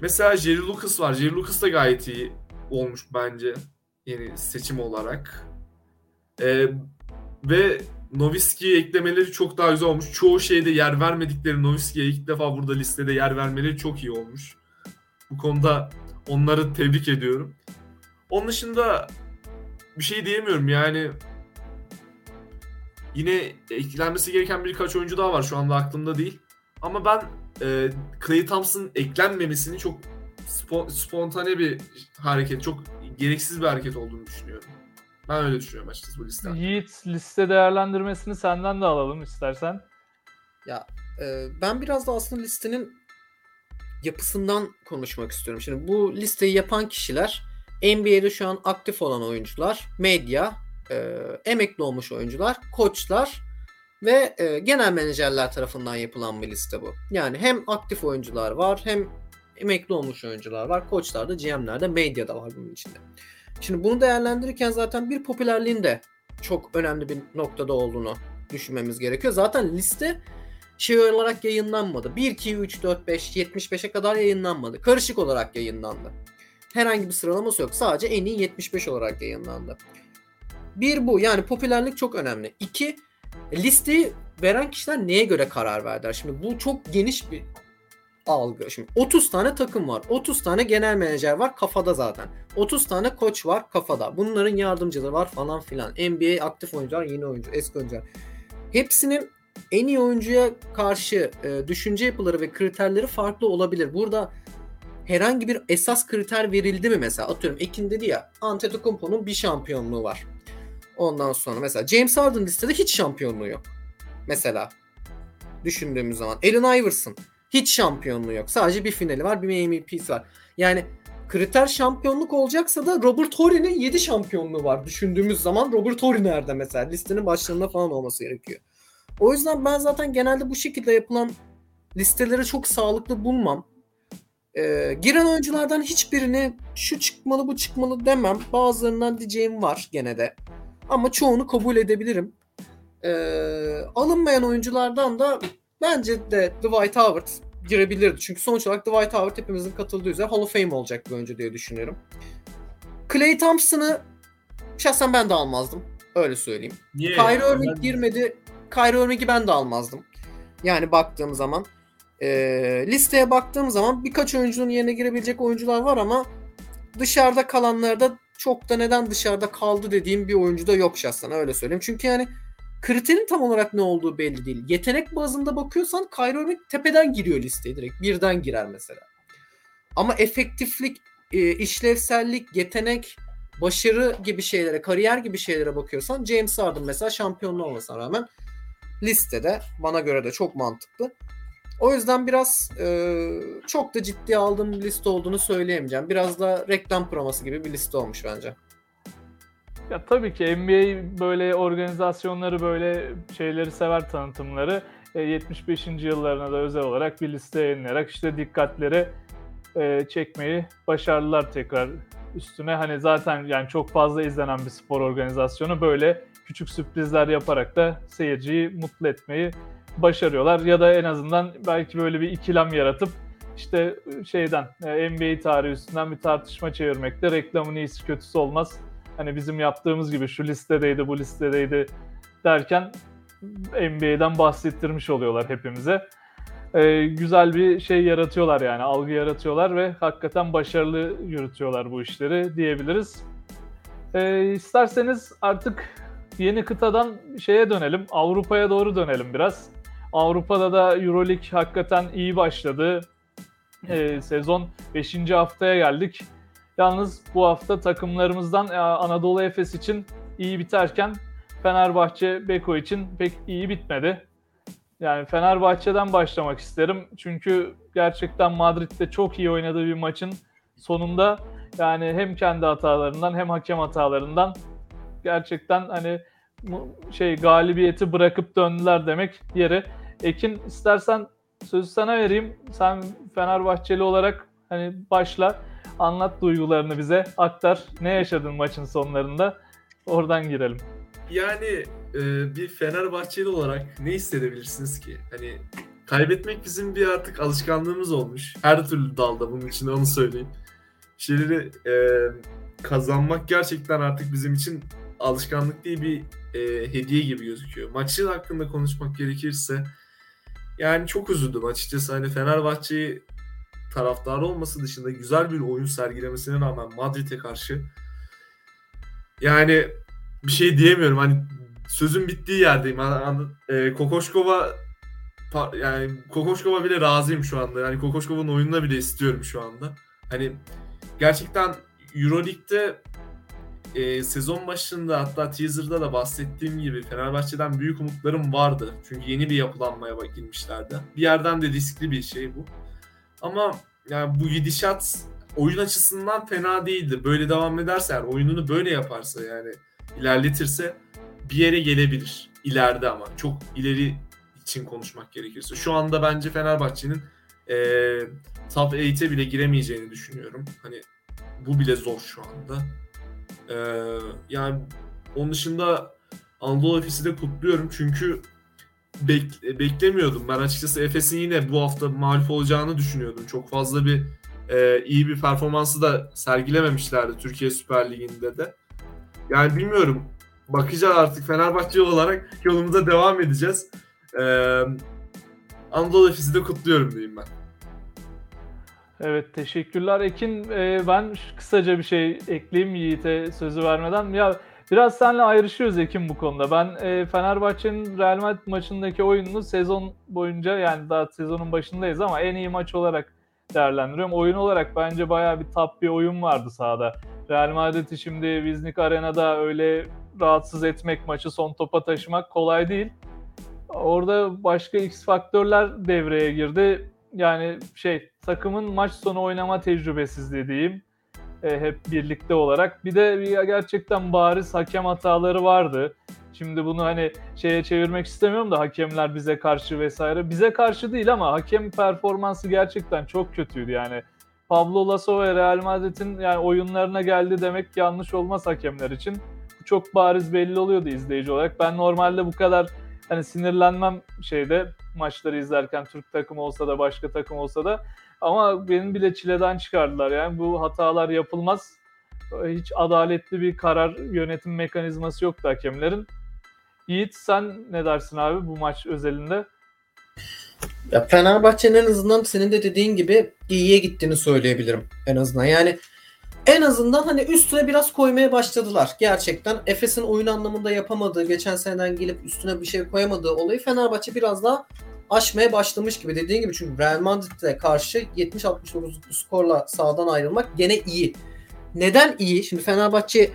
Mesela Jerry Lucas var. Jerry Lucas da gayet iyi olmuş bence. Yeni seçim olarak. Ve Nowitzki'ye eklemeleri çok daha güzel olmuş. Çoğu şeyde yer vermedikleri Nowitzki'ye ilk defa burada listede yer vermeleri çok iyi olmuş. Bu konuda onları tebrik ediyorum. Onun dışında bir şey diyemiyorum yani. Yine eklenmesi gereken birkaç oyuncu daha var. Şu anda aklımda değil. Ama ben Klay Thompson'ın eklenmemesini çok spontane bir hareket, çok gereksiz bir hareket olduğunu düşünüyorum. Ben öyle düşünüyorum açıkçası bu listeden. Yiğit, liste değerlendirmesini senden de alalım istersen. Ya ben biraz da aslında listenin yapısından konuşmak istiyorum. Şimdi bu listeyi yapan kişiler NBA'de şu an aktif olan oyuncular, medya, emekli olmuş oyuncular, koçlar ve genel menajerler tarafından yapılan bir liste bu. Yani hem aktif oyuncular var, hem emekli olmuş oyuncular var. Koçlar da, GM'ler de, medya da var bunun içinde. Şimdi bunu değerlendirirken zaten bir popülerliğin de çok önemli bir noktada olduğunu düşünmemiz gerekiyor. Zaten liste şey olarak yayınlanmadı. 1, 2, 3, 4, 5, 75'e kadar yayınlanmadı. Karışık olarak yayınlandı. Herhangi bir sıralaması yok. Sadece en iyi 75 olarak yayınlandı. Bir bu. Yani popülerlik çok önemli. İki, listeyi veren kişiler neye göre karar verdiler? Şimdi bu çok geniş bir algı. Şimdi 30 tane takım var. 30 tane genel menajer var kafada zaten. 30 tane koç var kafada. Bunların yardımcıları var falan filan. NBA aktif oyuncular, yeni oyuncu, eski oyuncular. Hepsinin en iyi oyuncuya karşı düşünce yapıları ve kriterleri farklı olabilir. Burada herhangi bir esas kriter verildi mi mesela? Atıyorum Ekin dedi ya, Antetokounmpo'nun bir şampiyonluğu var. Ondan sonra mesela James Harden listede hiç şampiyonluğu yok. Mesela düşündüğümüz zaman Allen Iverson hiç şampiyonluğu yok. Sadece bir finali var, bir MVP'si var. Yani kriter şampiyonluk olacaksa da Robert Horry'nin 7 şampiyonluğu var. Düşündüğümüz zaman Robert Horry nerede mesela? Listenin başlarında falan olması gerekiyor. O yüzden ben zaten genelde bu şekilde yapılan listeleri çok sağlıklı bulmam. Giren oyunculardan hiçbirini şu çıkmalı bu çıkmalı demem. Bazılarından diyeceğim var gene de. Ama çoğunu kabul edebilirim. Alınmayan oyunculardan da bence de Dwight Howard girebilirdi. Çünkü sonuç olarak Dwight Howard hepimizin katıldığı üzere Hall of Fame olacak bir oyuncu diye düşünüyorum. Klay Thompson'ı şahsen ben de almazdım. Öyle söyleyeyim. Kyrie Irving girmedi. Kyrie Irving'i ben de almazdım. Yani baktığım zaman. Listeye baktığım zaman birkaç oyuncunun yerine girebilecek oyuncular var ama dışarıda kalanlarda çok da neden dışarıda kaldı dediğim bir oyuncu da yok şahsen, öyle söyleyeyim. Çünkü yani kriterin tam olarak ne olduğu belli değil. Yetenek bazında bakıyorsan Kyrie Irving tepeden giriyor listeye, direkt birden girer mesela. Ama efektiflik, işlevsellik, yetenek, başarı gibi şeylere, kariyer gibi şeylere bakıyorsan James Harden mesela şampiyonluğu olmasına rağmen listede, bana göre de çok mantıklı. O yüzden biraz çok da ciddiye aldığım bir liste olduğunu söyleyemeyeceğim. Biraz da reklam promosu gibi bir liste olmuş bence. Ya tabii ki NBA böyle organizasyonları, böyle şeyleri sever, tanıtımları. 75. yıllarına da özel olarak bir liste yayınlayarak işte dikkatleri çekmeyi başardılar tekrar üstüne. Hani zaten yani çok fazla izlenen bir spor organizasyonu böyle küçük sürprizler yaparak da seyirciyi mutlu etmeyi başarıyorlar. Ya da en azından belki böyle bir ikilem yaratıp işte şeyden, NBA tarihi üstünden bir tartışma çevirmekte reklamın iyisi kötüsü olmaz. Hani bizim yaptığımız gibi şu listedeydi, bu listedeydi derken NBA'den bahsettirmiş oluyorlar hepimize. Güzel bir şey yaratıyorlar yani, algı yaratıyorlar ve hakikaten başarılı yürütüyorlar bu işleri diyebiliriz. İsterseniz artık yeni kıtadan şeye dönelim, Avrupa'ya doğru dönelim biraz. Avrupa'da da EuroLeague hakikaten iyi başladı. Sezon 5. haftaya geldik. Yalnız bu hafta takımlarımızdan Anadolu Efes için iyi biterken Fenerbahçe Beko için pek iyi bitmedi. Yani Fenerbahçe'den başlamak isterim. Çünkü gerçekten Madrid'de çok iyi oynadığı bir maçın sonunda yani hem kendi hatalarından hem hakem hatalarından gerçekten hani galibiyeti bırakıp döndüler demek yeri. Ekin, istersen sözü sana vereyim. Sen Fenerbahçeli olarak hani başla. Anlat duygularını bize, aktar. Ne yaşadın maçın sonlarında? Oradan girelim. Yani bir Fenerbahçeli olarak ne hissedebilirsiniz ki? Hani kaybetmek bizim bir artık alışkanlığımız olmuş. Her türlü dalda bunun için, onu söyleyeyim. Şeyleri kazanmak gerçekten artık bizim için alışkanlık değil, bir hediye gibi gözüküyor. Maçın hakkında konuşmak gerekirse yani çok üzüldüm açıkçası. Hani Fenerbahçe'yi taraftarı olması dışında güzel bir oyun sergilemesine rağmen Madrid'e karşı yani bir şey diyemiyorum. Hani sözün bittiği yerdeyim. Kokoşkova bile razıyım şu anda. Yani Kokoşkova'nın oyununa bile istiyorum şu anda. Hani gerçekten EuroLeague'de sezon başında, hatta teaser'da da bahsettiğim gibi Fenerbahçe'den büyük umutlarım vardı. Çünkü yeni bir yapılanmaya girmişlerdi. Bir yerden de riskli bir şey bu. Ama yani bu gidişat oyun açısından fena değildi. Böyle devam ederse, yani oyununu böyle yaparsa, yani ilerletirse bir yere gelebilir. İleride ama. Çok ileri için konuşmak gerekirse. Şu anda bence Fenerbahçe'nin top 8'e bile giremeyeceğini düşünüyorum. Hani bu bile zor şu anda. Yani onun dışında Anadolu Efes'i de kutluyorum. Çünkü beklemiyordum. Ben açıkçası Efes'in yine bu hafta mağlup olacağını düşünüyordum. Çok fazla bir iyi bir performansı da sergilememişlerdi Türkiye Süper Ligi'nde de. Yani bilmiyorum. Bakacağız artık, Fenerbahçe olarak yolumuza devam edeceğiz. Anadolu Efes'i de kutluyorum diyeyim ben. Evet, teşekkürler Ekin. Ben kısaca bir şey ekleyeyim Yiğit'e sözü vermeden. Ya biraz seninle ayrışıyoruz Ekin bu konuda. Ben Fenerbahçe'nin Real Madrid maçındaki oyununu sezon boyunca, yani daha sezonun başındayız ama en iyi maç olarak değerlendiriyorum. Oyun olarak bence bayağı bir tap bir oyun vardı sahada. Real Madrid'i şimdi Viznik Arena'da öyle rahatsız etmek, maçı son topa taşımak kolay değil. Orada başka X faktörler devreye girdi. Yani takımın maç sonu oynama tecrübesizliği diyeyim. Hep birlikte olarak. Bir de gerçekten bariz hakem hataları vardı. Şimdi bunu hani çevirmek istemiyorum da hakemler bize karşı vesaire. Bize karşı değil ama hakem performansı gerçekten çok kötüydü yani. Pablo Laso ve Real Madrid'in yani oyunlarına geldi demek yanlış olmaz hakemler için. Bu çok bariz belli oluyordu izleyici olarak. Ben normalde bu kadar hani sinirlenmem maçları izlerken, Türk takımı olsa da başka takım olsa da, ama benim bile çileden çıkardılar yani, bu hatalar yapılmaz. hiç adaletli bir karar yönetim mekanizması yoktu hakemlerin. Yiğit, sen ne dersin abi bu maç özelinde? Ya Fenerbahçe'nin en azından senin de dediğin gibi iyiye gittiğini söyleyebilirim en azından. Yani en azından hani üstüne biraz koymaya başladılar gerçekten. Efes'in oyun anlamında yapamadığı, geçen seneden gelip üstüne bir şey koyamadığı olayı Fenerbahçe biraz daha aşmaya başlamış gibi. Dediğin gibi, çünkü Real Madrid'e karşı 70-69'luk bir skorla sahadan ayrılmak gene iyi. Neden iyi? Şimdi Fenerbahçe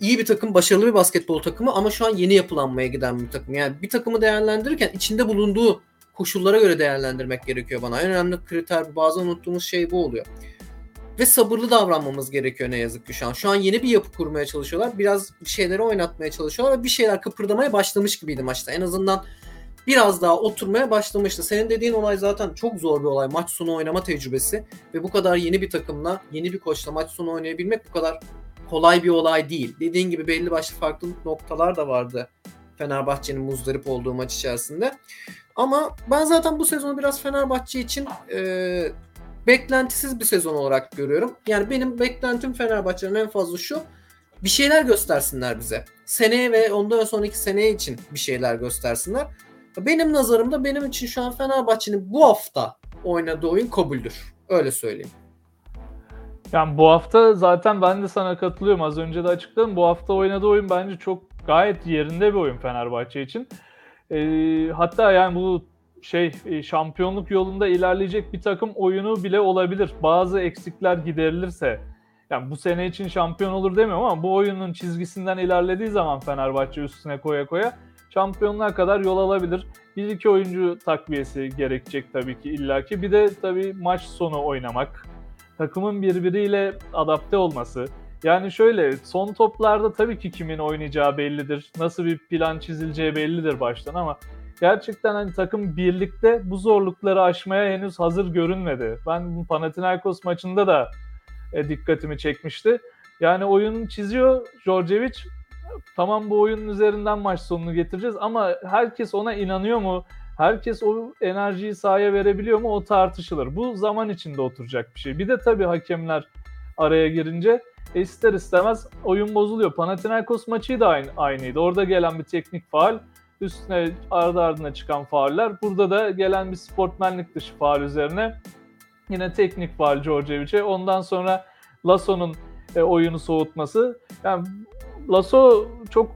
iyi bir takım, başarılı bir basketbol takımı ama şu an yeni yapılanmaya giden bir takım. Yani bir takımı değerlendirirken içinde bulunduğu koşullara göre değerlendirmek gerekiyor bana. En önemli kriter, bazen unuttuğumuz şey bu oluyor. Ve sabırlı davranmamız gerekiyor ne yazık ki şu an. Şu an yeni bir yapı kurmaya çalışıyorlar. Biraz bir şeyleri oynatmaya çalışıyorlar. Bir şeyler kıpırdamaya başlamış gibiydi maçta. En azından biraz daha oturmaya başlamıştı. Senin dediğin olay zaten çok zor bir olay. Maç sonu oynama tecrübesi ve bu kadar yeni bir takımla, yeni bir koçla maç sonu oynayabilmek bu kadar kolay bir olay değil. Dediğin gibi belli başlı farklı noktalar da vardı Fenerbahçe'nin muzdarip olduğu maç içerisinde. Ama ben zaten bu sezonu biraz Fenerbahçe için beklentisiz bir sezon olarak görüyorum. Yani benim beklentim Fenerbahçe'nin en fazla şu: bir şeyler göstersinler bize. Seneye ve ondan sonraki seneye için bir şeyler göstersinler. Benim nazarımda, benim için şu an Fenerbahçe'nin bu hafta oynadığı oyun kabuldür. Öyle söyleyeyim. Yani bu hafta zaten ben de sana katılıyorum. Az önce de açıkladım. Bu hafta oynadığı oyun bence çok gayet yerinde bir oyun Fenerbahçe için. Hatta yani bu şampiyonluk yolunda ilerleyecek bir takım oyunu bile olabilir. Bazı eksikler giderilirse. Yani bu sene için şampiyon olur demiyorum ama bu oyunun çizgisinden ilerlediği zaman Fenerbahçe üstüne koya koya şampiyonluğa kadar yol alabilir. Bir iki oyuncu takviyesi gerekecek tabii ki illaki. Bir de tabii maç sonu oynamak, takımın birbiriyle adapte olması. Yani şöyle, son toplarda tabii ki kimin oynayacağı bellidir, nasıl bir plan çizileceği bellidir baştan ama gerçekten hani takım birlikte bu zorlukları aşmaya henüz hazır görünmedi. Ben Panathinaikos maçında da dikkatimi çekmişti. Yani oyunu çiziyor Djordjevic. Tamam, bu oyunun üzerinden maç sonunu getireceğiz ama herkes ona inanıyor mu? Herkes o enerjiyi sahaya verebiliyor mu? O tartışılır. Bu zaman içinde oturacak bir şey. Bir de tabii hakemler araya girince ister istemez oyun bozuluyor. Panathinaikos maçı da aynıydı. Orada gelen bir teknik faul, üstüne ardı ardına çıkan fauller. Burada da gelen bir sportmenlik dışı faul üzerine yine teknik faul Djordjevic'e. Ondan sonra Laso'nun oyunu soğutması. Yani Laso çok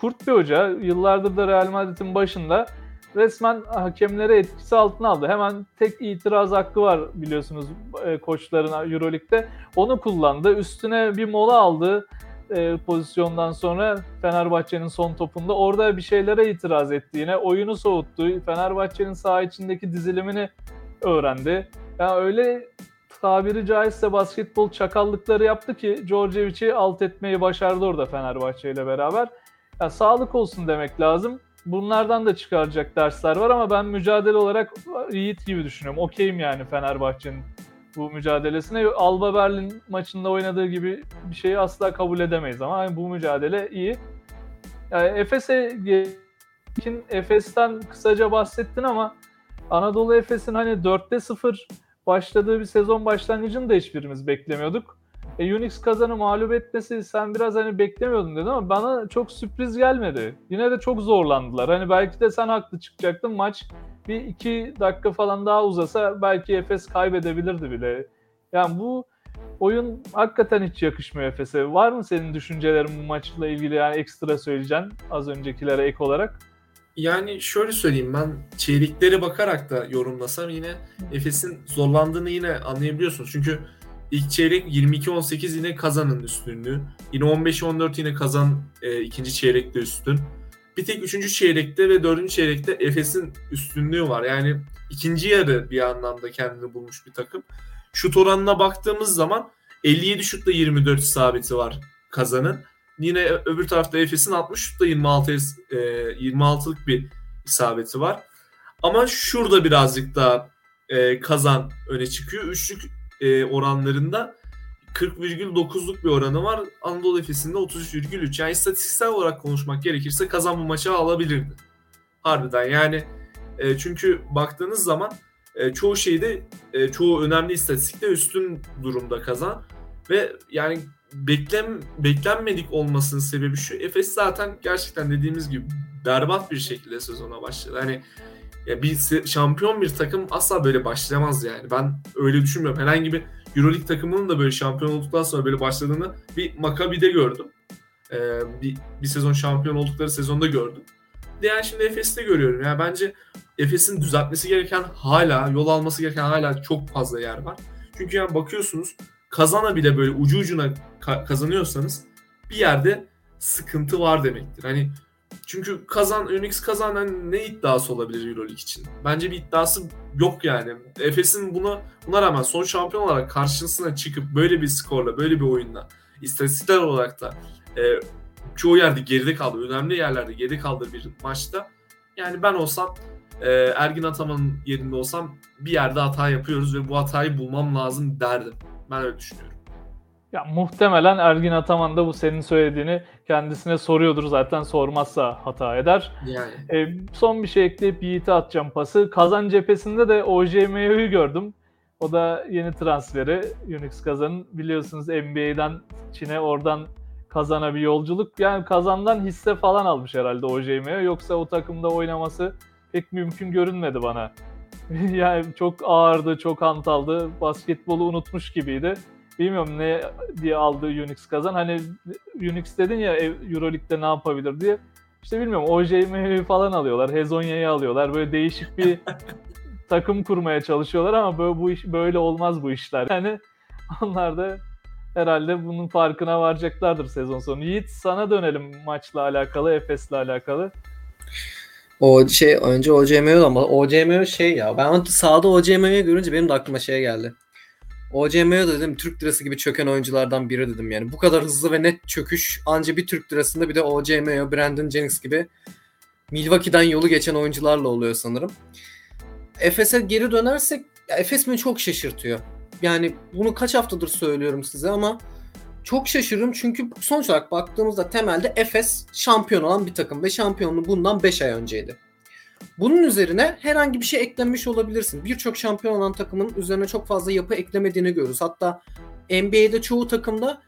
kurt bir hoca. Yıllardır da Real Madrid'in başında, resmen hakemlere etkisi altına aldı. Hemen tek itiraz hakkı var biliyorsunuz koçların Euroleague'de. Onu kullandı. Üstüne bir mola aldı pozisyondan sonra Fenerbahçe'nin son topunda. Orada bir şeylere itiraz etti yine. Oyunu soğuttu. Fenerbahçe'nin saha içindeki dizilimini öğrendi. Yani öyle tabiri caizse basketbol çakallıkları yaptı ki Djordjevic'i alt etmeyi başardı orada Fenerbahçe ile beraber. Yani sağlık olsun demek lazım. Bunlardan da çıkaracak dersler var ama ben mücadele olarak Yiğit gibi düşünüyorum. Okeyim yani Fenerbahçe'nin bu mücadelesine. Alba Berlin maçında oynadığı gibi bir şeyi asla kabul edemeyiz ama yani bu mücadele iyi. Yani Efes'ten kısaca bahsettin ama Anadolu Efes'in hani 4'te 0 başladığı bir sezon başlangıcını da hiçbirimiz beklemiyorduk. UNICS Kazan'ı mağlup etmesi, sen biraz hani beklemiyordun dedin ama bana çok sürpriz gelmedi. Yine de çok zorlandılar. Hani belki de sen haklı çıkacaktın. Maç bir 2 dakika falan daha uzasa belki Efes kaybedebilirdi bile. Yani bu oyun hakikaten hiç yakışmıyor Efes'e. Var mı senin düşüncelerin bu maçla ilgili, yani ekstra söyleyeceğin az öncekilere ek olarak? Yani şöyle söyleyeyim, ben çeyreklere bakarak da yorumlasam yine Efes'in zorlandığını yine anlayabiliyorsunuz. Çünkü İlk çeyrek 22-18 yine Kazan'ın üstünlüğü. Yine 15-14 yine Kazan ikinci çeyrekte üstün. Bir tek üçüncü çeyrekte ve dördüncü çeyrekte Efes'in üstünlüğü var. Yani ikinci yarı bir anlamda kendini bulmuş bir takım. Şut oranına baktığımız zaman 57 şutla 24 isabeti var Kazan'ın. Yine öbür tarafta Efes'in 60 şutla 26'lık bir isabeti var. Ama şurada birazcık daha Kazan öne çıkıyor. Üçlük oranlarında 40,9'luk bir oranı var. Anadolu Efes'in de 33,3. Yani istatistiksel olarak konuşmak gerekirse Kazan bu maçı alabilirdi. Harbiden yani çünkü baktığınız zaman çoğu önemli istatistikte üstün durumda Kazan. Ve yani beklenmedik olmasının sebebi şu. Efes zaten gerçekten dediğimiz gibi berbat bir şekilde sezona başladı. Hani ya bir şampiyon bir takım asla böyle başlayamaz yani. Ben öyle düşünmüyorum. Herhangi bir EuroLeague takımının da böyle şampiyon olduktan sonra böyle başladığını bir Maccabi'de gördüm. Bir sezon şampiyon oldukları sezonda gördüm. Diğer şimdi Efes'te görüyorum. Yani bence Efes'in düzeltmesi gereken hala, yol alması gereken hala çok fazla yer var. Çünkü yani bakıyorsunuz Kazana bile böyle ucu ucuna kazanıyorsanız bir yerde sıkıntı var demektir. Hani çünkü UNICS Kazan'ın ne iddiası olabilir EuroLeague için? Bence bir iddiası yok yani. Efes'in buna rağmen son şampiyon olarak karşısına çıkıp böyle bir skorla, böyle bir oyunla, istatistikler olarak da çoğu yerde geride kaldı, önemli yerlerde geride kaldığı bir maçta. Yani ben olsam, Ergin Ataman'ın yerinde olsam bir yerde hata yapıyoruz ve bu hatayı bulmam lazım derdim. Ben öyle düşünüyorum. Ya muhtemelen Ergin Ataman da bu senin söylediğini kendisine soruyordur zaten, sormazsa hata eder. Yani. Son bir şey ekleyip Yiğit'e atacağım pası. Kazan cephesinde de OJMU'yu gördüm. O da yeni transferi. UNICS Kazan'ın biliyorsunuz NBA'den Çin'e, oradan Kazan'a bir yolculuk. Yani Kazan'dan hisse falan almış herhalde OJMU. Yoksa o takımda oynaması pek mümkün görünmedi bana. Yani çok ağırdı, çok hantaldı. Basketbolu unutmuş gibiydi. Bilmiyorum ne diye aldığı UNICS Kazan. Hani UNICS dedin ya EuroLeague'de ne yapabilir diye. İşte bilmiyorum, OJM'yi falan alıyorlar. Hezonya'yı alıyorlar. Böyle değişik bir takım kurmaya çalışıyorlar ama böyle, bu iş böyle olmaz bu işler. Yani onlar da herhalde bunun farkına varacaklardır sezon sonu. Yiğit, sana dönelim maçla alakalı, Efes'le alakalı. O şey önce OJM'ye de ama OJM'ye şey ya, ben sahada OJM'ye görünce benim de aklıma şey geldi. OJM'ye de dedim Türk lirası gibi çöken oyunculardan biri dedim yani. Bu kadar hızlı ve net çöküş anca bir Türk lirasında, bir de OJM'ye, Brandon Jennings gibi Milwaukee'den yolu geçen oyuncularla oluyor sanırım. Efes'e geri dönersek Efes beni çok şaşırtıyor. Yani bunu kaç haftadır söylüyorum size ama çok şaşırırım çünkü sonuç olarak baktığımızda temelde Efes şampiyon olan bir takım ve şampiyonluğu bundan 5 ay önceydi. Bunun üzerine herhangi bir şey eklenmiş olabilirsin. Birçok şampiyon olan takımın üzerine çok fazla yapı eklemediğini görürüz. Hatta NBA'de çoğu takımda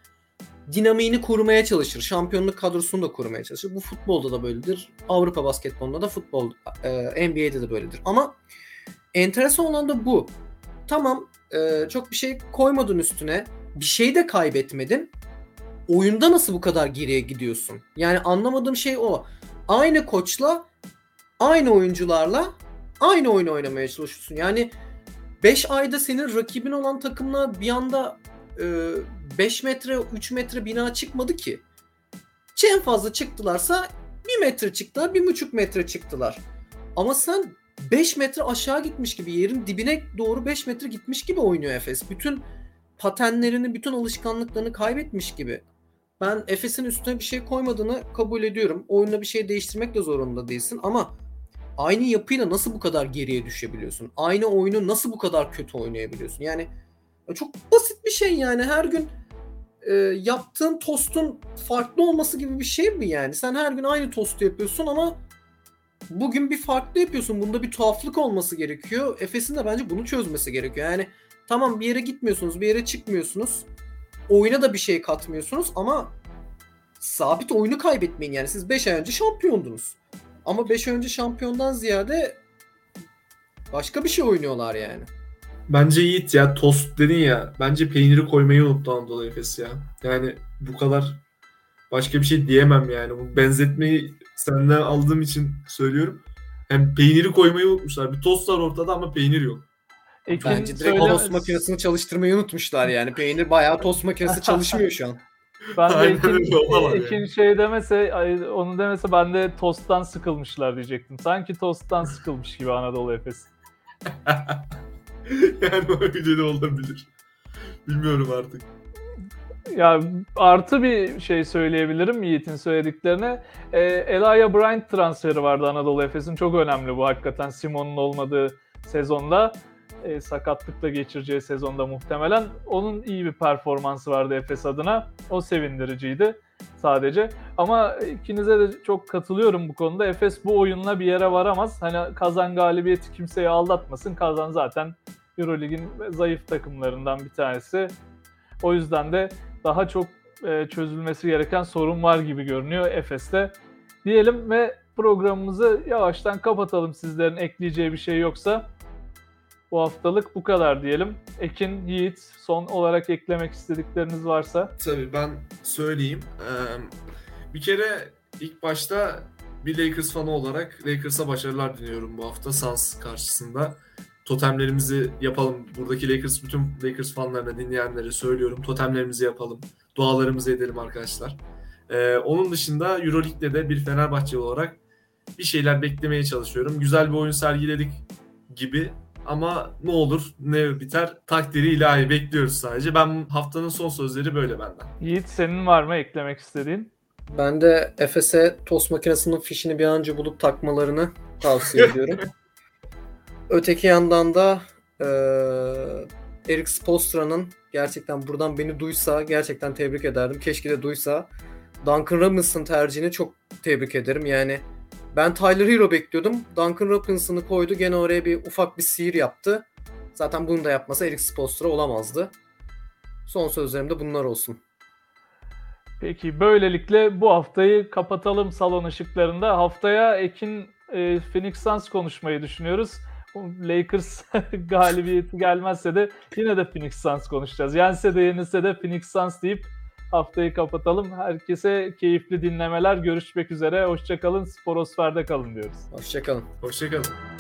dinamiğini korumaya çalışır. Şampiyonluk kadrosunu da korumaya çalışır. Bu futbolda da böyledir. Avrupa basketbolunda da, futbol NBA'de de böyledir. Ama enteresan olan da bu. Tamam, çok bir şey koymadın üstüne. Bir şey de kaybetmedin. Oyunda nasıl bu kadar geriye gidiyorsun? Yani anlamadığım şey o. Aynı koçla, aynı oyuncularla aynı oyunu oynamaya çalışıyorsun. Yani 5 ayda senin rakibin olan takımla bir anda 5 metre, 3 metre bina çıkmadı ki. En fazla çıktılarsa 1 metre çıktılar, 1,5 metre çıktılar. Ama sen 5 metre aşağı gitmiş gibi, yerin dibine doğru 5 metre gitmiş gibi oynuyor Efes. Bütün patenlerini, bütün alışkanlıklarını kaybetmiş gibi. Ben Efes'in üstüne bir şey koymadığını kabul ediyorum. Oyunda bir şey değiştirmek de zorunda değilsin ama aynı yapıyla nasıl bu kadar geriye düşebiliyorsun? Aynı oyunu nasıl bu kadar kötü oynayabiliyorsun? Yani çok basit bir şey yani. Her gün yaptığın tostun farklı olması gibi bir şey mi yani? Sen her gün aynı tostu yapıyorsun ama bugün bir farklı yapıyorsun. Bunda bir tuhaflık olması gerekiyor. Efes'in de bence bunu çözmesi gerekiyor. Yani tamam, bir yere gitmiyorsunuz, bir yere çıkmıyorsunuz. Oyuna da bir şey katmıyorsunuz ama sabit oyunu kaybetmeyin. Yani siz 5 ay önce şampiyondunuz. Ama 5 ay önce şampiyondan ziyade başka bir şey oynuyorlar yani. Bence Yiğit ya, tost dedin ya. Bence peyniri koymayı unuttu Anadolu Efes ya. Yani bu kadar başka bir şey diyemem yani. Bu benzetmeyi senden aldığım için söylüyorum. Hem peyniri koymayı unutmuşlar. Bir tost var ortada ama peynir yok. Bence direkt tost makinesini çalıştırmayı unutmuşlar yani. Peynir bayağı, tost makinesi çalışmıyor şu an. Ben de ikinci şey demese, onu demese ben de tosttan sıkılmışlar diyecektim. Sanki tosttan sıkılmış gibi Anadolu Efes. Yani öyle de olabilir. Bilmiyorum artık. Ya artı bir şey söyleyebilirim Yiğit'in söylediklerine. Elijah Bryant transferi vardı Anadolu Efes'in. Çok önemli bu hakikaten, Simon'un olmadığı sezonda. Sakatlıkla geçireceği sezonda muhtemelen. Onun iyi bir performansı vardı Efes adına. O sevindiriciydi sadece. Ama ikinize de çok katılıyorum bu konuda. Efes bu oyunla bir yere varamaz. Hani Kazan galibiyeti kimseyi aldatmasın. Kazan zaten EuroLeague'in zayıf takımlarından bir tanesi. O yüzden de daha çok çözülmesi gereken sorun var gibi görünüyor Efes'te. Diyelim ve programımızı yavaştan kapatalım. Sizlerin ekleyeceği bir şey yoksa bu haftalık bu kadar diyelim. Ekin, Yiğit, son olarak eklemek istedikleriniz varsa. Tabii ben söyleyeyim. Bir kere ilk başta bir Lakers fanı olarak Lakers'a başarılar diliyorum bu hafta Suns karşısında. Totemlerimizi yapalım. Buradaki Lakers, bütün Lakers fanlarına, dinleyenlere söylüyorum. Totemlerimizi yapalım. Dualarımızı edelim arkadaşlar. Onun dışında Euroleague'de de bir Fenerbahçeli olarak bir şeyler beklemeye çalışıyorum. Güzel bir oyun sergiledik gibi ama ne olur ne biter takdiri ilahi, bekliyoruz sadece. Ben haftanın son sözleri böyle benden. Yiğit, senin var mı eklemek istediğin? Ben de Efes'e tost makinesinin fişini bir an önce bulup takmalarını tavsiye ediyorum. Öteki yandan da Eric Spoelstra'nın, gerçekten buradan beni duysa gerçekten tebrik ederdim. Keşke de duysa. Duncan Robinson tercihini çok tebrik ederim. Yani ben Tyler Herro bekliyordum. Duncan Robinson'ı koydu. Gene oraya bir ufak bir sihir yaptı. Zaten bunu da yapmasa Eric Spoelstra olamazdı. Son sözlerim de bunlar olsun. Peki, böylelikle bu haftayı kapatalım salon ışıklarında. Haftaya Ekin Phoenix Suns konuşmayı düşünüyoruz. Lakers galibiyeti gelmezse de yine de Phoenix Suns konuşacağız. Yense de yenilse de Phoenix Suns deyip haftayı kapatalım. Herkese keyifli dinlemeler. Görüşmek üzere. Hoşça kalın. Sporosfer'de kalın diyoruz. Hoşça kalın. Hoşça kalın.